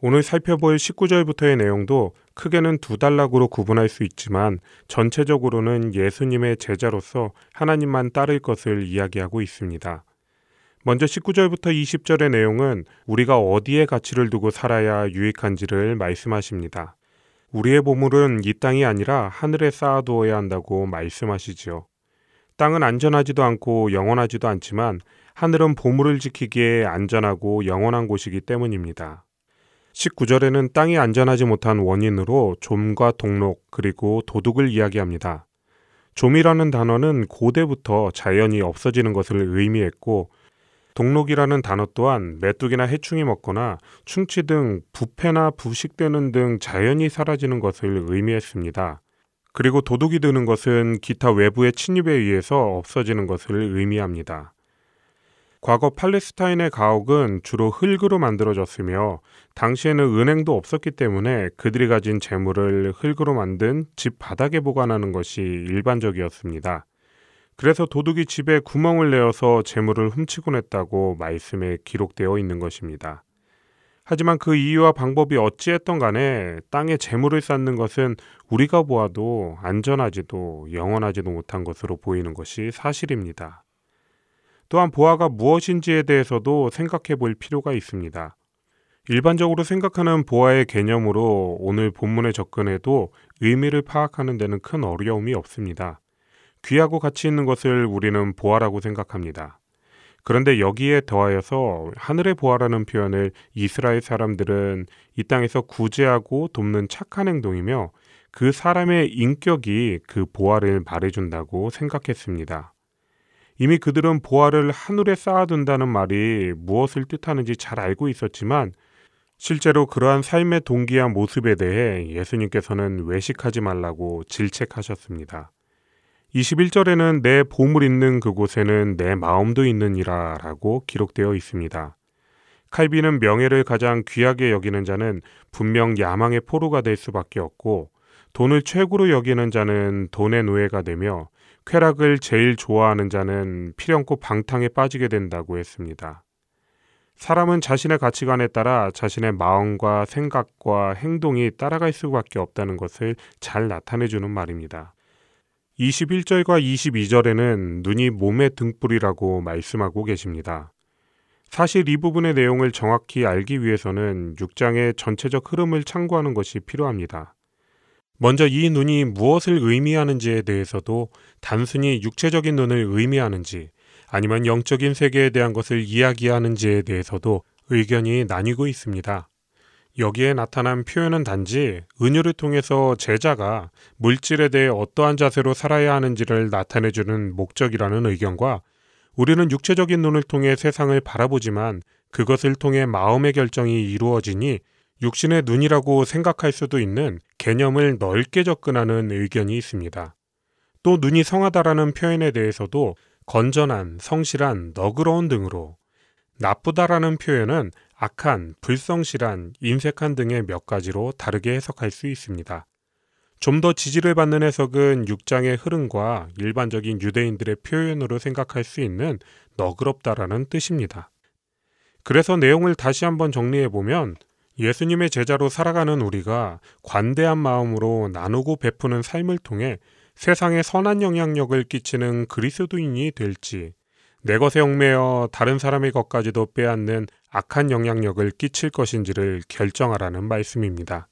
오늘 살펴볼 십구 절부터의 내용도 크게는 두 단락으로 구분할 수 있지만 전체적으로는 예수님의 제자로서 하나님만 따를 것을 이야기하고 있습니다. 먼저 십구 절부터 이십 절의 내용은 우리가 어디에 가치를 두고 살아야 유익한지를 말씀하십니다. 우리의 보물은 이 땅이 아니라 하늘에 쌓아두어야 한다고 말씀하시지요. 땅은 안전하지도 않고 영원하지도 않지만 하늘은 보물을 지키기에 안전하고 영원한 곳이기 때문입니다. 십구 절에는 땅이 안전하지 못한 원인으로 좀과 동록 그리고 도둑을 이야기합니다. 좀이라는 단어는 고대부터 자연히 없어지는 것을 의미했고 동록이라는 단어 또한 메뚜기나 해충이 먹거나 충치 등 부패나 부식되는 등 자연히 사라지는 것을 의미했습니다. 그리고 도둑이 드는 것은 기타 외부의 침입에 의해서 없어지는 것을 의미합니다. 과거 팔레스타인의 가옥은 주로 흙으로 만들어졌으며 당시에는 은행도 없었기 때문에 그들이 가진 재물을 흙으로 만든 집 바닥에 보관하는 것이 일반적이었습니다. 그래서 도둑이 집에 구멍을 내어서 재물을 훔치곤 했다고 말씀에 기록되어 있는 것입니다. 하지만 그 이유와 방법이 어찌했던 간에 땅에 재물을 쌓는 것은 우리가 보아도 안전하지도 영원하지도 못한 것으로 보이는 것이 사실입니다. 또한 보화가 무엇인지에 대해서도 생각해 볼 필요가 있습니다. 일반적으로 생각하는 보화의 개념으로 오늘 본문에 접근해도 의미를 파악하는 데는 큰 어려움이 없습니다. 귀하고 가치 있는 것을 우리는 보화라고 생각합니다. 그런데 여기에 더하여서 하늘의 보화라는 표현을 이스라엘 사람들은 이 땅에서 구제하고 돕는 착한 행동이며 그 사람의 인격이 그 보화를 말해준다고 생각했습니다. 이미 그들은 보화를 하늘에 쌓아둔다는 말이 무엇을 뜻하는지 잘 알고 있었지만 실제로 그러한 삶의 동기와 모습에 대해 예수님께서는 외식하지 말라고 질책하셨습니다. 이십일 절에는 내 보물 있는 그곳에는 내 마음도 있느니라 라고 기록되어 있습니다. 칼빈은 명예를 가장 귀하게 여기는 자는 분명 야망의 포로가 될 수밖에 없고 돈을 최고로 여기는 자는 돈의 노예가 되며 쾌락을 제일 좋아하는 자는 필연코 방탕에 빠지게 된다고 했습니다. 사람은 자신의 가치관에 따라 자신의 마음과 생각과 행동이 따라갈 수밖에 없다는 것을 잘 나타내주는 말입니다. 이십일 절과 이십이 절에는 눈이 몸의 등불이라고 말씀하고 계십니다. 사실 이 부분의 내용을 정확히 알기 위해서는 육 장의 전체적 흐름을 참고하는 것이 필요합니다. 먼저 이 눈이 무엇을 의미하는지에 대해서도 단순히 육체적인 눈을 의미하는지 아니면 영적인 세계에 대한 것을 이야기하는지에 대해서도 의견이 나뉘고 있습니다. 여기에 나타난 표현은 단지 은유를 통해서 제자가 물질에 대해 어떠한 자세로 살아야 하는지를 나타내주는 목적이라는 의견과 우리는 육체적인 눈을 통해 세상을 바라보지만 그것을 통해 마음의 결정이 이루어지니 육신의 눈이라고 생각할 수도 있는 개념을 넓게 접근하는 의견이 있습니다. 또 눈이 성하다라는 표현에 대해서도 건전한, 성실한, 너그러운 등으로 나쁘다라는 표현은 악한, 불성실한, 인색한 등의 몇 가지로 다르게 해석할 수 있습니다. 좀 더 지지를 받는 해석은 육 장의 흐름과 일반적인 유대인들의 표현으로 생각할 수 있는 너그럽다라는 뜻입니다. 그래서 내용을 다시 한번 정리해보면 예수님의 제자로 살아가는 우리가 관대한 마음으로 나누고 베푸는 삶을 통해 세상에 선한 영향력을 끼치는 그리스도인이 될지, 내 것에 얽매여 다른 사람의 것까지도 빼앗는 악한 영향력을 끼칠 것인지를 결정하라는 말씀입니다.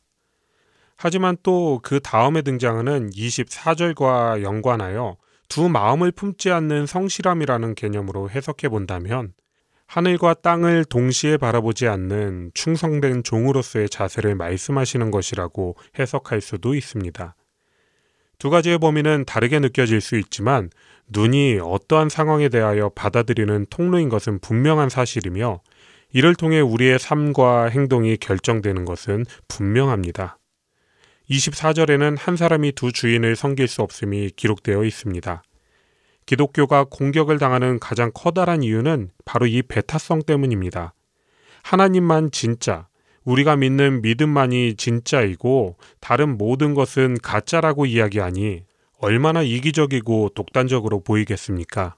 하지만 또 그 다음에 등장하는 이십사 절과 연관하여 두 마음을 품지 않는 성실함이라는 개념으로 해석해 본다면 하늘과 땅을 동시에 바라보지 않는 충성된 종으로서의 자세를 말씀하시는 것이라고 해석할 수도 있습니다. 두 가지의 범위는 다르게 느껴질 수 있지만 눈이 어떠한 상황에 대하여 받아들이는 통로인 것은 분명한 사실이며 이를 통해 우리의 삶과 행동이 결정되는 것은 분명합니다. 이십사 절에는 한 사람이 두 주인을 섬길 수 없음이 기록되어 있습니다. 기독교가 공격을 당하는 가장 커다란 이유는 바로 이 배타성 때문입니다. 하나님만 진짜, 우리가 믿는 믿음만이 진짜이고 다른 모든 것은 가짜라고 이야기하니 얼마나 이기적이고 독단적으로 보이겠습니까?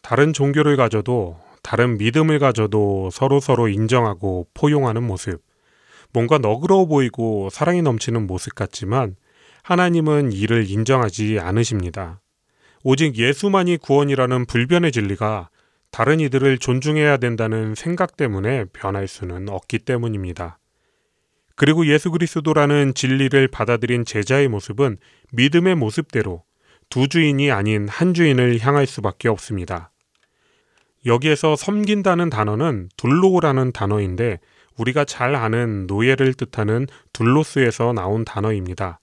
다른 종교를 가져도 다른 믿음을 가져도 서로서로 인정하고 포용하는 모습, 뭔가 너그러워 보이고 사랑이 넘치는 모습 같지만 하나님은 이를 인정하지 않으십니다. 오직 예수만이 구원이라는 불변의 진리가 다른 이들을 존중해야 된다는 생각 때문에 변할 수는 없기 때문입니다. 그리고 예수 그리스도라는 진리를 받아들인 제자의 모습은 믿음의 모습대로 두 주인이 아닌 한 주인을 향할 수밖에 없습니다. 여기에서 섬긴다는 단어는 둘로라는 단어인데 우리가 잘 아는 노예를 뜻하는 둘로스에서 나온 단어입니다.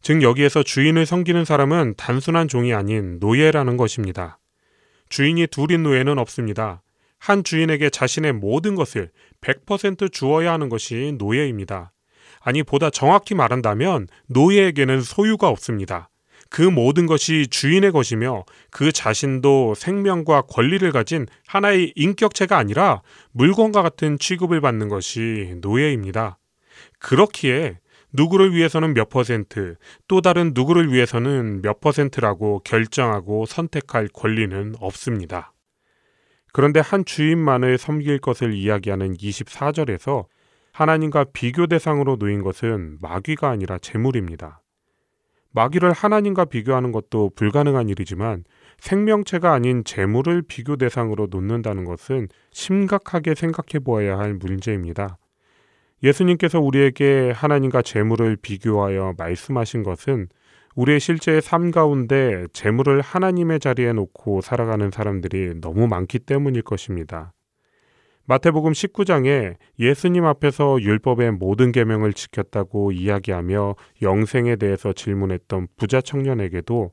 즉 여기에서 주인을 섬기는 사람은 단순한 종이 아닌 노예라는 것입니다. 주인이 둘인 노예는 없습니다. 한 주인에게 자신의 모든 것을 백 퍼센트 주어야 하는 것이 노예입니다. 아니 보다 정확히 말한다면 노예에게는 소유가 없습니다. 그 모든 것이 주인의 것이며 그 자신도 생명과 권리를 가진 하나의 인격체가 아니라 물건과 같은 취급을 받는 것이 노예입니다. 그렇기에 누구를 위해서는 몇 퍼센트, 또 다른 누구를 위해서는 몇 퍼센트라고 결정하고 선택할 권리는 없습니다. 그런데 한 주인만을 섬길 것을 이야기하는 이십사 절에서 하나님과 비교 대상으로 놓인 것은 마귀가 아니라 재물입니다. 마귀를 하나님과 비교하는 것도 불가능한 일이지만 생명체가 아닌 재물을 비교 대상으로 놓는다는 것은 심각하게 생각해 보아야 할 문제입니다. 예수님께서 우리에게 하나님과 재물을 비교하여 말씀하신 것은 우리의 실제의 삶 가운데 재물을 하나님의 자리에 놓고 살아가는 사람들이 너무 많기 때문일 것입니다. 마태복음 십구 장에 예수님 앞에서 율법의 모든 계명을 지켰다고 이야기하며 영생에 대해서 질문했던 부자 청년에게도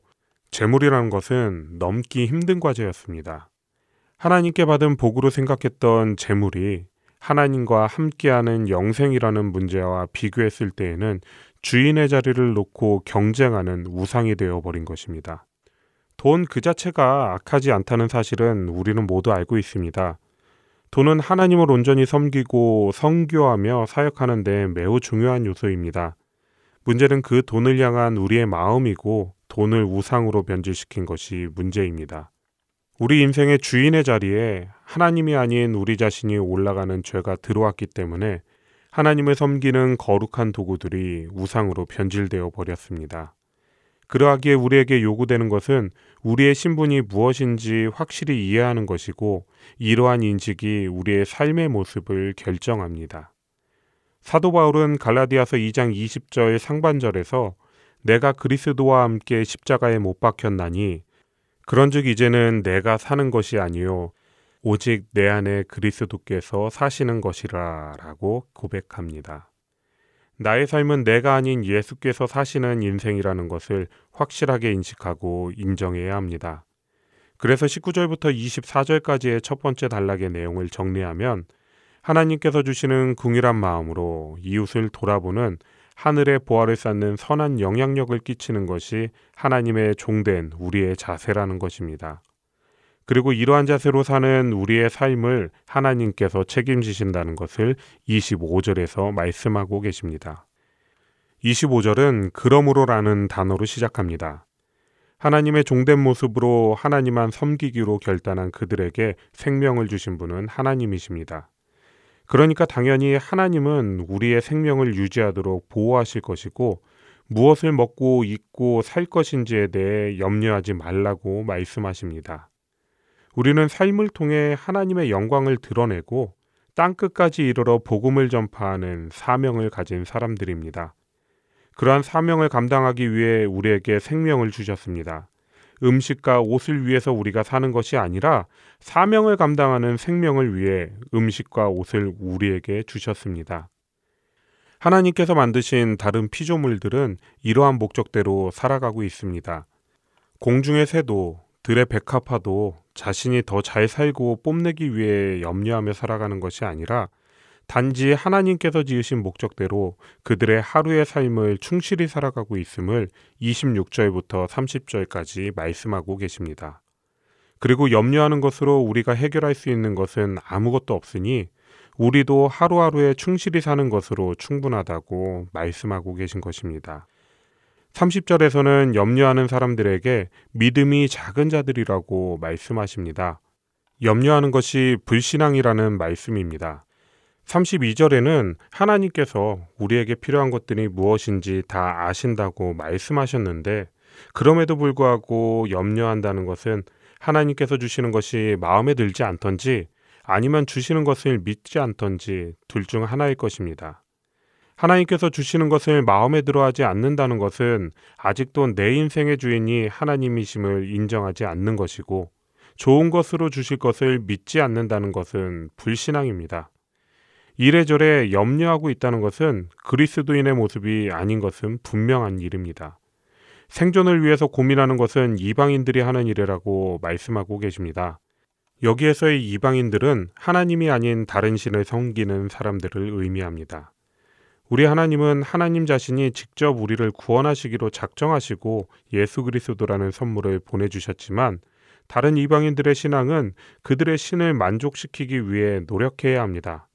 재물이라는 것은 넘기 힘든 과제였습니다. 하나님께 받은 복으로 생각했던 재물이 하나님과 함께하는 영생이라는 문제와 비교했을 때에는 주인의 자리를 놓고 경쟁하는 우상이 되어버린 것입니다. 돈 그 자체가 악하지 않다는 사실은 우리는 모두 알고 있습니다. 돈은 하나님을 온전히 섬기고 선교하며 사역하는 데 매우 중요한 요소입니다. 문제는 그 돈을 향한 우리의 마음이고 돈을 우상으로 변질시킨 것이 문제입니다. 우리 인생의 주인의 자리에 하나님이 아닌 우리 자신이 올라가는 죄가 들어왔기 때문에 하나님을 섬기는 거룩한 도구들이 우상으로 변질되어 버렸습니다. 그러하기에 우리에게 요구되는 것은 우리의 신분이 무엇인지 확실히 이해하는 것이고 이러한 인식이 우리의 삶의 모습을 결정합니다. 사도 바울은 갈라디아서 이 장 이십 절 상반절에서 내가 그리스도와 함께 십자가에 못 박혔나니 그런즉 이제는 내가 사는 것이 아니요 오직 내 안에 그리스도께서 사시는 것이라 라고 고백합니다. 나의 삶은 내가 아닌 예수께서 사시는 인생이라는 것을 확실하게 인식하고 인정해야 합니다. 그래서 십구 절부터 이십사 절까지의 첫 번째 단락의 내용을 정리하면 하나님께서 주시는 긍휼한 마음으로 이웃을 돌아보는 하늘의 보화를 쌓는 선한 영향력을 끼치는 것이 하나님의 종된 우리의 자세라는 것입니다. 그리고 이러한 자세로 사는 우리의 삶을 하나님께서 책임지신다는 것을 이십오 절에서 말씀하고 계십니다. 이십오 절은 그러므로라는 단어로 시작합니다. 하나님의 종된 모습으로 하나님만 섬기기로 결단한 그들에게 생명을 주신 분은 하나님이십니다. 그러니까 당연히 하나님은 우리의 생명을 유지하도록 보호하실 것이고 무엇을 먹고 입고 살 것인지에 대해 염려하지 말라고 말씀하십니다. 우리는 삶을 통해 하나님의 영광을 드러내고 땅끝까지 이르러 복음을 전파하는 사명을 가진 사람들입니다. 그러한 사명을 감당하기 위해 우리에게 생명을 주셨습니다. 음식과 옷을 위해서 우리가 사는 것이 아니라 사명을 감당하는 생명을 위해 음식과 옷을 우리에게 주셨습니다. 하나님께서 만드신 다른 피조물들은 이러한 목적대로 살아가고 있습니다. 공중의 새도, 들의 백합화도 자신이 더 잘 살고 뽐내기 위해 염려하며 살아가는 것이 아니라 단지 하나님께서 지으신 목적대로 그들의 하루의 삶을 충실히 살아가고 있음을 이십육 절부터 삼십 절까지 말씀하고 계십니다. 그리고 염려하는 것으로 우리가 해결할 수 있는 것은 아무것도 없으니 우리도 하루하루에 충실히 사는 것으로 충분하다고 말씀하고 계신 것입니다. 삼십 절에서는 염려하는 사람들에게 믿음이 작은 자들이라고 말씀하십니다. 염려하는 것이 불신앙이라는 말씀입니다. 삼십이 절에는 하나님께서 우리에게 필요한 것들이 무엇인지 다 아신다고 말씀하셨는데 그럼에도 불구하고 염려한다는 것은 하나님께서 주시는 것이 마음에 들지 않던지 아니면 주시는 것을 믿지 않던지 둘 중 하나일 것입니다. 하나님께서 주시는 것을 마음에 들어하지 않는다는 것은 아직도 내 인생의 주인이 하나님이심을 인정하지 않는 것이고 좋은 것으로 주실 것을 믿지 않는다는 것은 불신앙입니다. 이래저래 염려하고 있다는 것은 그리스도인의 모습이 아닌 것은 분명한 일입니다. 생존을 위해서 고민하는 것은 이방인들이 하는 일이라고 말씀하고 계십니다. 여기에서의 이방인들은 하나님이 아닌 다른 신을 섬기는 사람들을 의미합니다. 우리 하나님은 하나님 자신이 직접 우리를 구원하시기로 작정하시고 예수 그리스도라는 선물을 보내주셨지만 다른 이방인들의 신앙은 그들의 신을 만족시키기 위해 노력해야 합니다.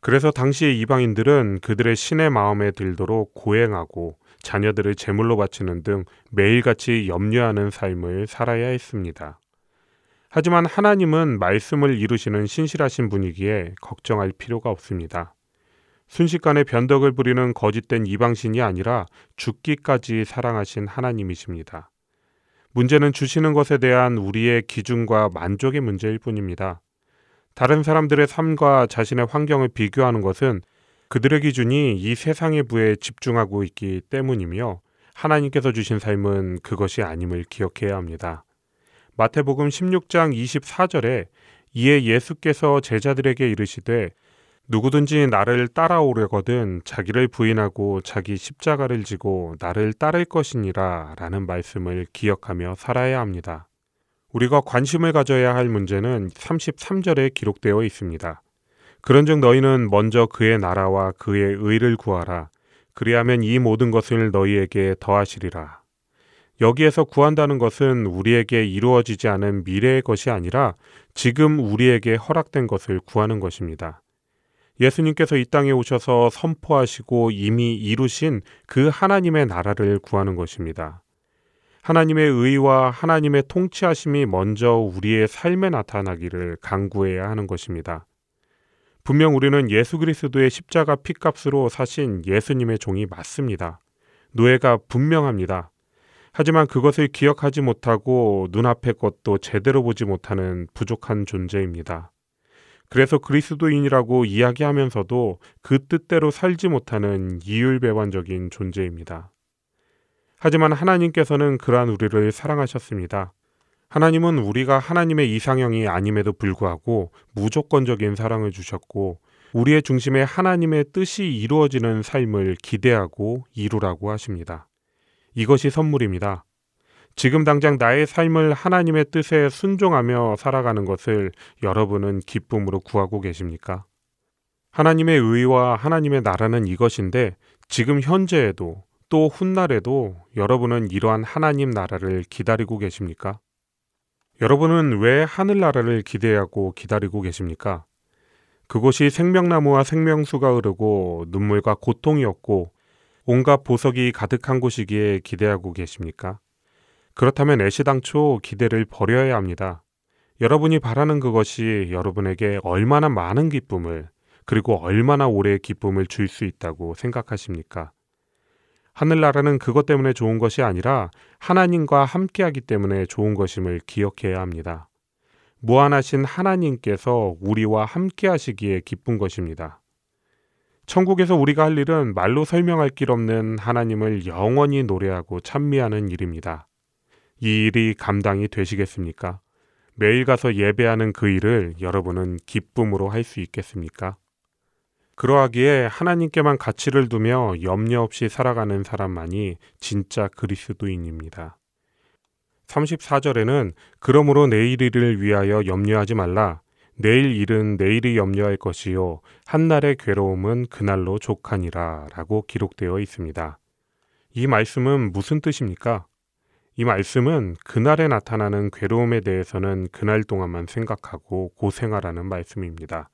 그래서 당시의 이방인들은 그들의 신의 마음에 들도록 고행하고 자녀들을 제물로 바치는 등 매일같이 염려하는 삶을 살아야 했습니다. 하지만 하나님은 말씀을 이루시는 신실하신 분이기에 걱정할 필요가 없습니다. 순식간에 변덕을 부리는 거짓된 이방신이 아니라 죽기까지 사랑하신 하나님이십니다. 문제는 주시는 것에 대한 우리의 기준과 만족의 문제일 뿐입니다. 다른 사람들의 삶과 자신의 환경을 비교하는 것은 그들의 기준이 이 세상의 부에 집중하고 있기 때문이며 하나님께서 주신 삶은 그것이 아님을 기억해야 합니다. 마태복음 십육 장 이십사 절에 이에 예수께서 제자들에게 이르시되 누구든지 나를 따라오려거든 자기를 부인하고 자기 십자가를 지고 나를 따를 것이니라 라는 말씀을 기억하며 살아야 합니다. 우리가 관심을 가져야 할 문제는 삼십삼 절에 기록되어 있습니다. 그런즉 너희는 먼저 그의 나라와 그의 의를 구하라. 그리하면 이 모든 것을 너희에게 더하시리라. 여기에서 구한다는 것은 우리에게 이루어지지 않은 미래의 것이 아니라 지금 우리에게 허락된 것을 구하는 것입니다. 예수님께서 이 땅에 오셔서 선포하시고 이미 이루신 그 하나님의 나라를 구하는 것입니다. 하나님의 의와 하나님의 통치하심이 먼저 우리의 삶에 나타나기를 간구해야 하는 것입니다. 분명 우리는 예수 그리스도의 십자가 피값으로 사신 예수님의 종이 맞습니다. 노예가 분명합니다. 하지만 그것을 기억하지 못하고 눈앞의 것도 제대로 보지 못하는 부족한 존재입니다. 그래서 그리스도인이라고 이야기하면서도 그 뜻대로 살지 못하는 이율배반적인 존재입니다. 하지만 하나님께서는 그러한 우리를 사랑하셨습니다. 하나님은 우리가 하나님의 이상형이 아님에도 불구하고 무조건적인 사랑을 주셨고 우리의 중심에 하나님의 뜻이 이루어지는 삶을 기대하고 이루라고 하십니다. 이것이 선물입니다. 지금 당장 나의 삶을 하나님의 뜻에 순종하며 살아가는 것을 여러분은 기쁨으로 구하고 계십니까? 하나님의 의와 하나님의 나라는 이것인데 지금 현재에도 또 훗날에도 여러분은 이러한 하나님 나라를 기다리고 계십니까? 여러분은 왜 하늘나라를 기대하고 기다리고 계십니까? 그곳이 생명나무와 생명수가 흐르고 눈물과 고통이 없고 온갖 보석이 가득한 곳이기에 기대하고 계십니까? 그렇다면 애시당초 기대를 버려야 합니다. 여러분이 바라는 그것이 여러분에게 얼마나 많은 기쁨을 그리고 얼마나 오래 기쁨을 줄 수 있다고 생각하십니까? 하늘나라는 그것 때문에 좋은 것이 아니라 하나님과 함께하기 때문에 좋은 것임을 기억해야 합니다. 무한하신 하나님께서 우리와 함께하시기에 기쁜 것입니다. 천국에서 우리가 할 일은 말로 설명할 길 없는 하나님을 영원히 노래하고 찬미하는 일입니다. 이 일이 감당이 되시겠습니까? 매일 가서 예배하는 그 일을 여러분은 기쁨으로 할 수 있겠습니까? 그러하기에 하나님께만 가치를 두며 염려 없이 살아가는 사람만이 진짜 그리스도인입니다. 삼십사 절에는 그러므로 내일 일을 위하여 염려하지 말라. 내일 일은 내일이 염려할 것이요 한날의 괴로움은 그날로 족하니라 라고 기록되어 있습니다. 이 말씀은 무슨 뜻입니까? 이 말씀은 그날에 나타나는 괴로움에 대해서는 그날 동안만 생각하고 고생하라는 말씀입니다.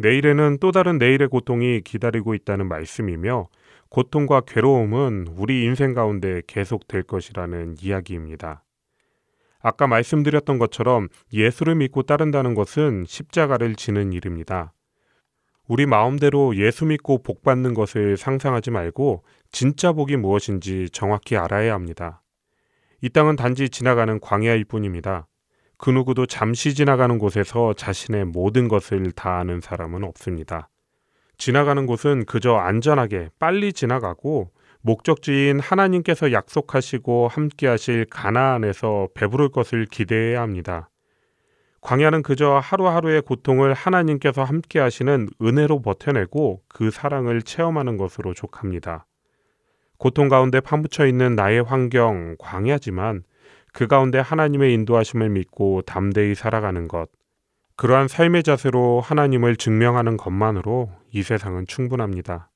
내일에는 또 다른 내일의 고통이 기다리고 있다는 말씀이며 고통과 괴로움은 우리 인생 가운데 계속될 것이라는 이야기입니다. 아까 말씀드렸던 것처럼 예수를 믿고 따른다는 것은 십자가를 지는 일입니다. 우리 마음대로 예수 믿고 복 받는 것을 상상하지 말고 진짜 복이 무엇인지 정확히 알아야 합니다. 이 땅은 단지 지나가는 광야일 뿐입니다. 그 누구도 잠시 지나가는 곳에서 자신의 모든 것을 다하는 사람은 없습니다. 지나가는 곳은 그저 안전하게 빨리 지나가고 목적지인 하나님께서 약속하시고 함께하실 가나안에서 배부를 것을 기대해야 합니다. 광야는 그저 하루하루의 고통을 하나님께서 함께하시는 은혜로 버텨내고 그 사랑을 체험하는 것으로 족합니다. 고통 가운데 파묻혀 있는 나의 환경, 광야지만 그 가운데 하나님의 인도하심을 믿고 담대히 살아가는 것, 그러한 삶의 자세로 하나님을 증명하는 것만으로 이 세상은 충분합니다.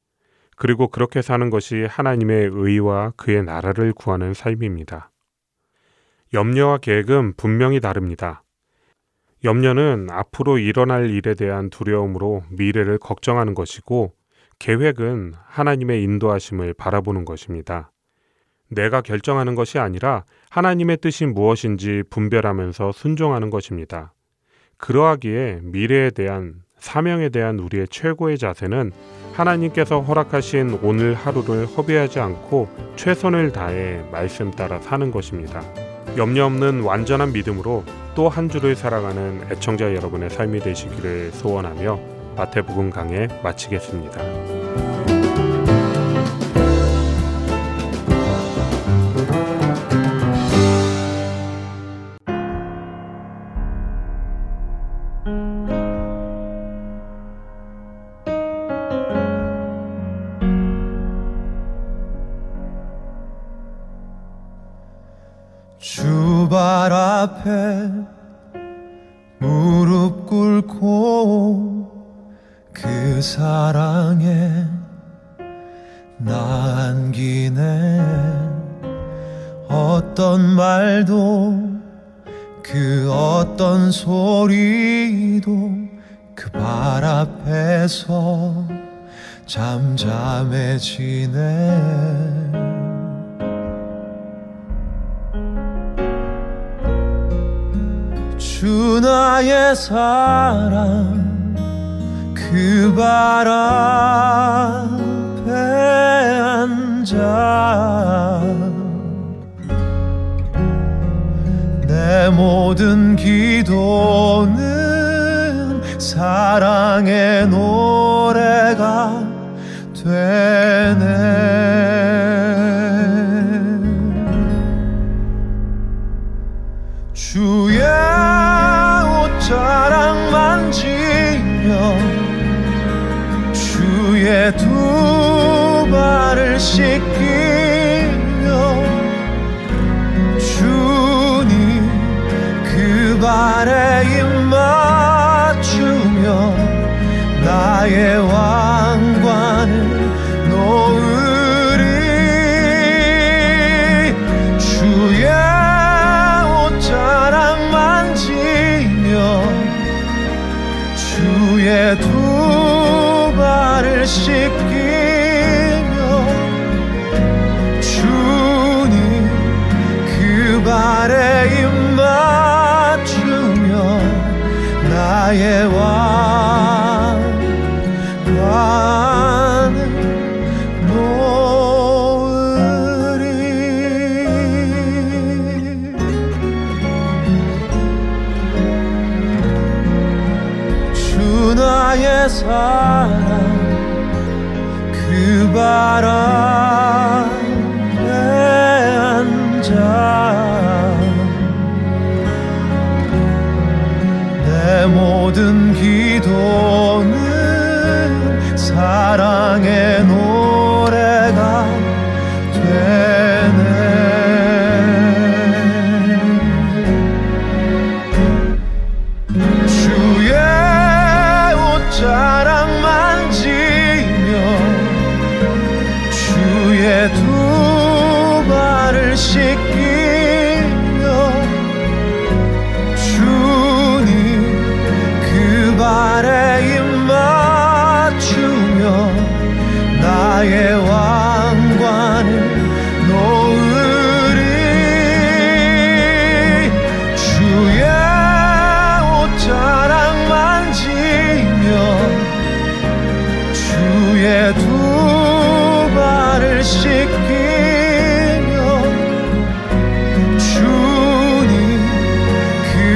그리고 그렇게 사는 것이 하나님의 의와 그의 나라를 구하는 삶입니다. 염려와 계획은 분명히 다릅니다. 염려는 앞으로 일어날 일에 대한 두려움으로 미래를 걱정하는 것이고, 계획은 하나님의 인도하심을 바라보는 것입니다. 내가 결정하는 것이 아니라 하나님의 뜻이 무엇인지 분별하면서 순종하는 것입니다. 그러하기에 미래에 대한 사명에 대한 우리의 최고의 자세는 하나님께서 허락하신 오늘 하루를 허비하지 않고 최선을 다해 말씀 따라 사는 것입니다. 염려 없는 완전한 믿음으로 또 한 주를 살아가는 애청자 여러분의 삶이 되시기를 소원하며 마태복음 강해 마치겠습니다. 무릎 꿇고 그 사랑에 나 안기네. 어떤 말도 그 어떤 소리도 그 발 앞에서 잠잠해지네. 주 나의 사랑 그 발 앞에 앉아 내 모든 기도는 사랑의 노래가 되네. 주의 사랑 만지며 주의 두 발을 씻기며 주님 그 발에 입맞추며 나의 왕관을 놓으리. 주의 옷자락 만지며 씹히며 주님 그 발에 입 맞추며 나의 왕관을 놓으리. 주 나의 사랑 그 발 아래 앉아 내 모든 기도는 사랑의 노래가 되네. 주의 옷자락 두 발을 씻기며 주님 그 발에 입 맞추며 나의 왕관을 놓으리. 주의 옷자락 만지며 주의 두 씻기며 주님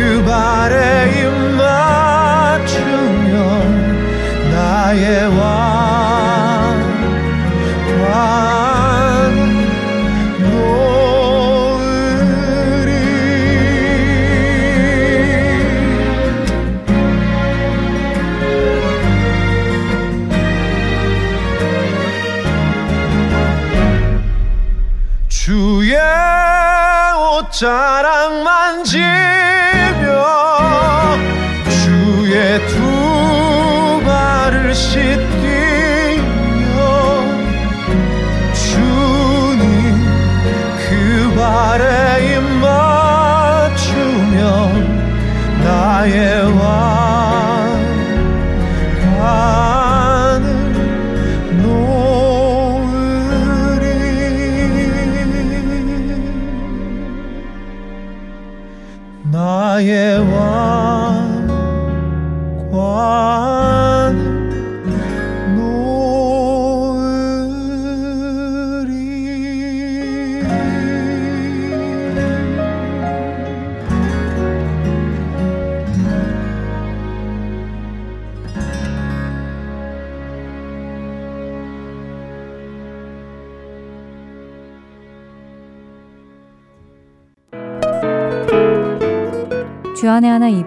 그 발에 입 맞추며 나의 왕관 주의 옷자락 만지며 주의 두 발을 씻기며 주님 그 발에 입 맞추며 나의 왕관 나의 왕관 놓으리. 주안의 하나 이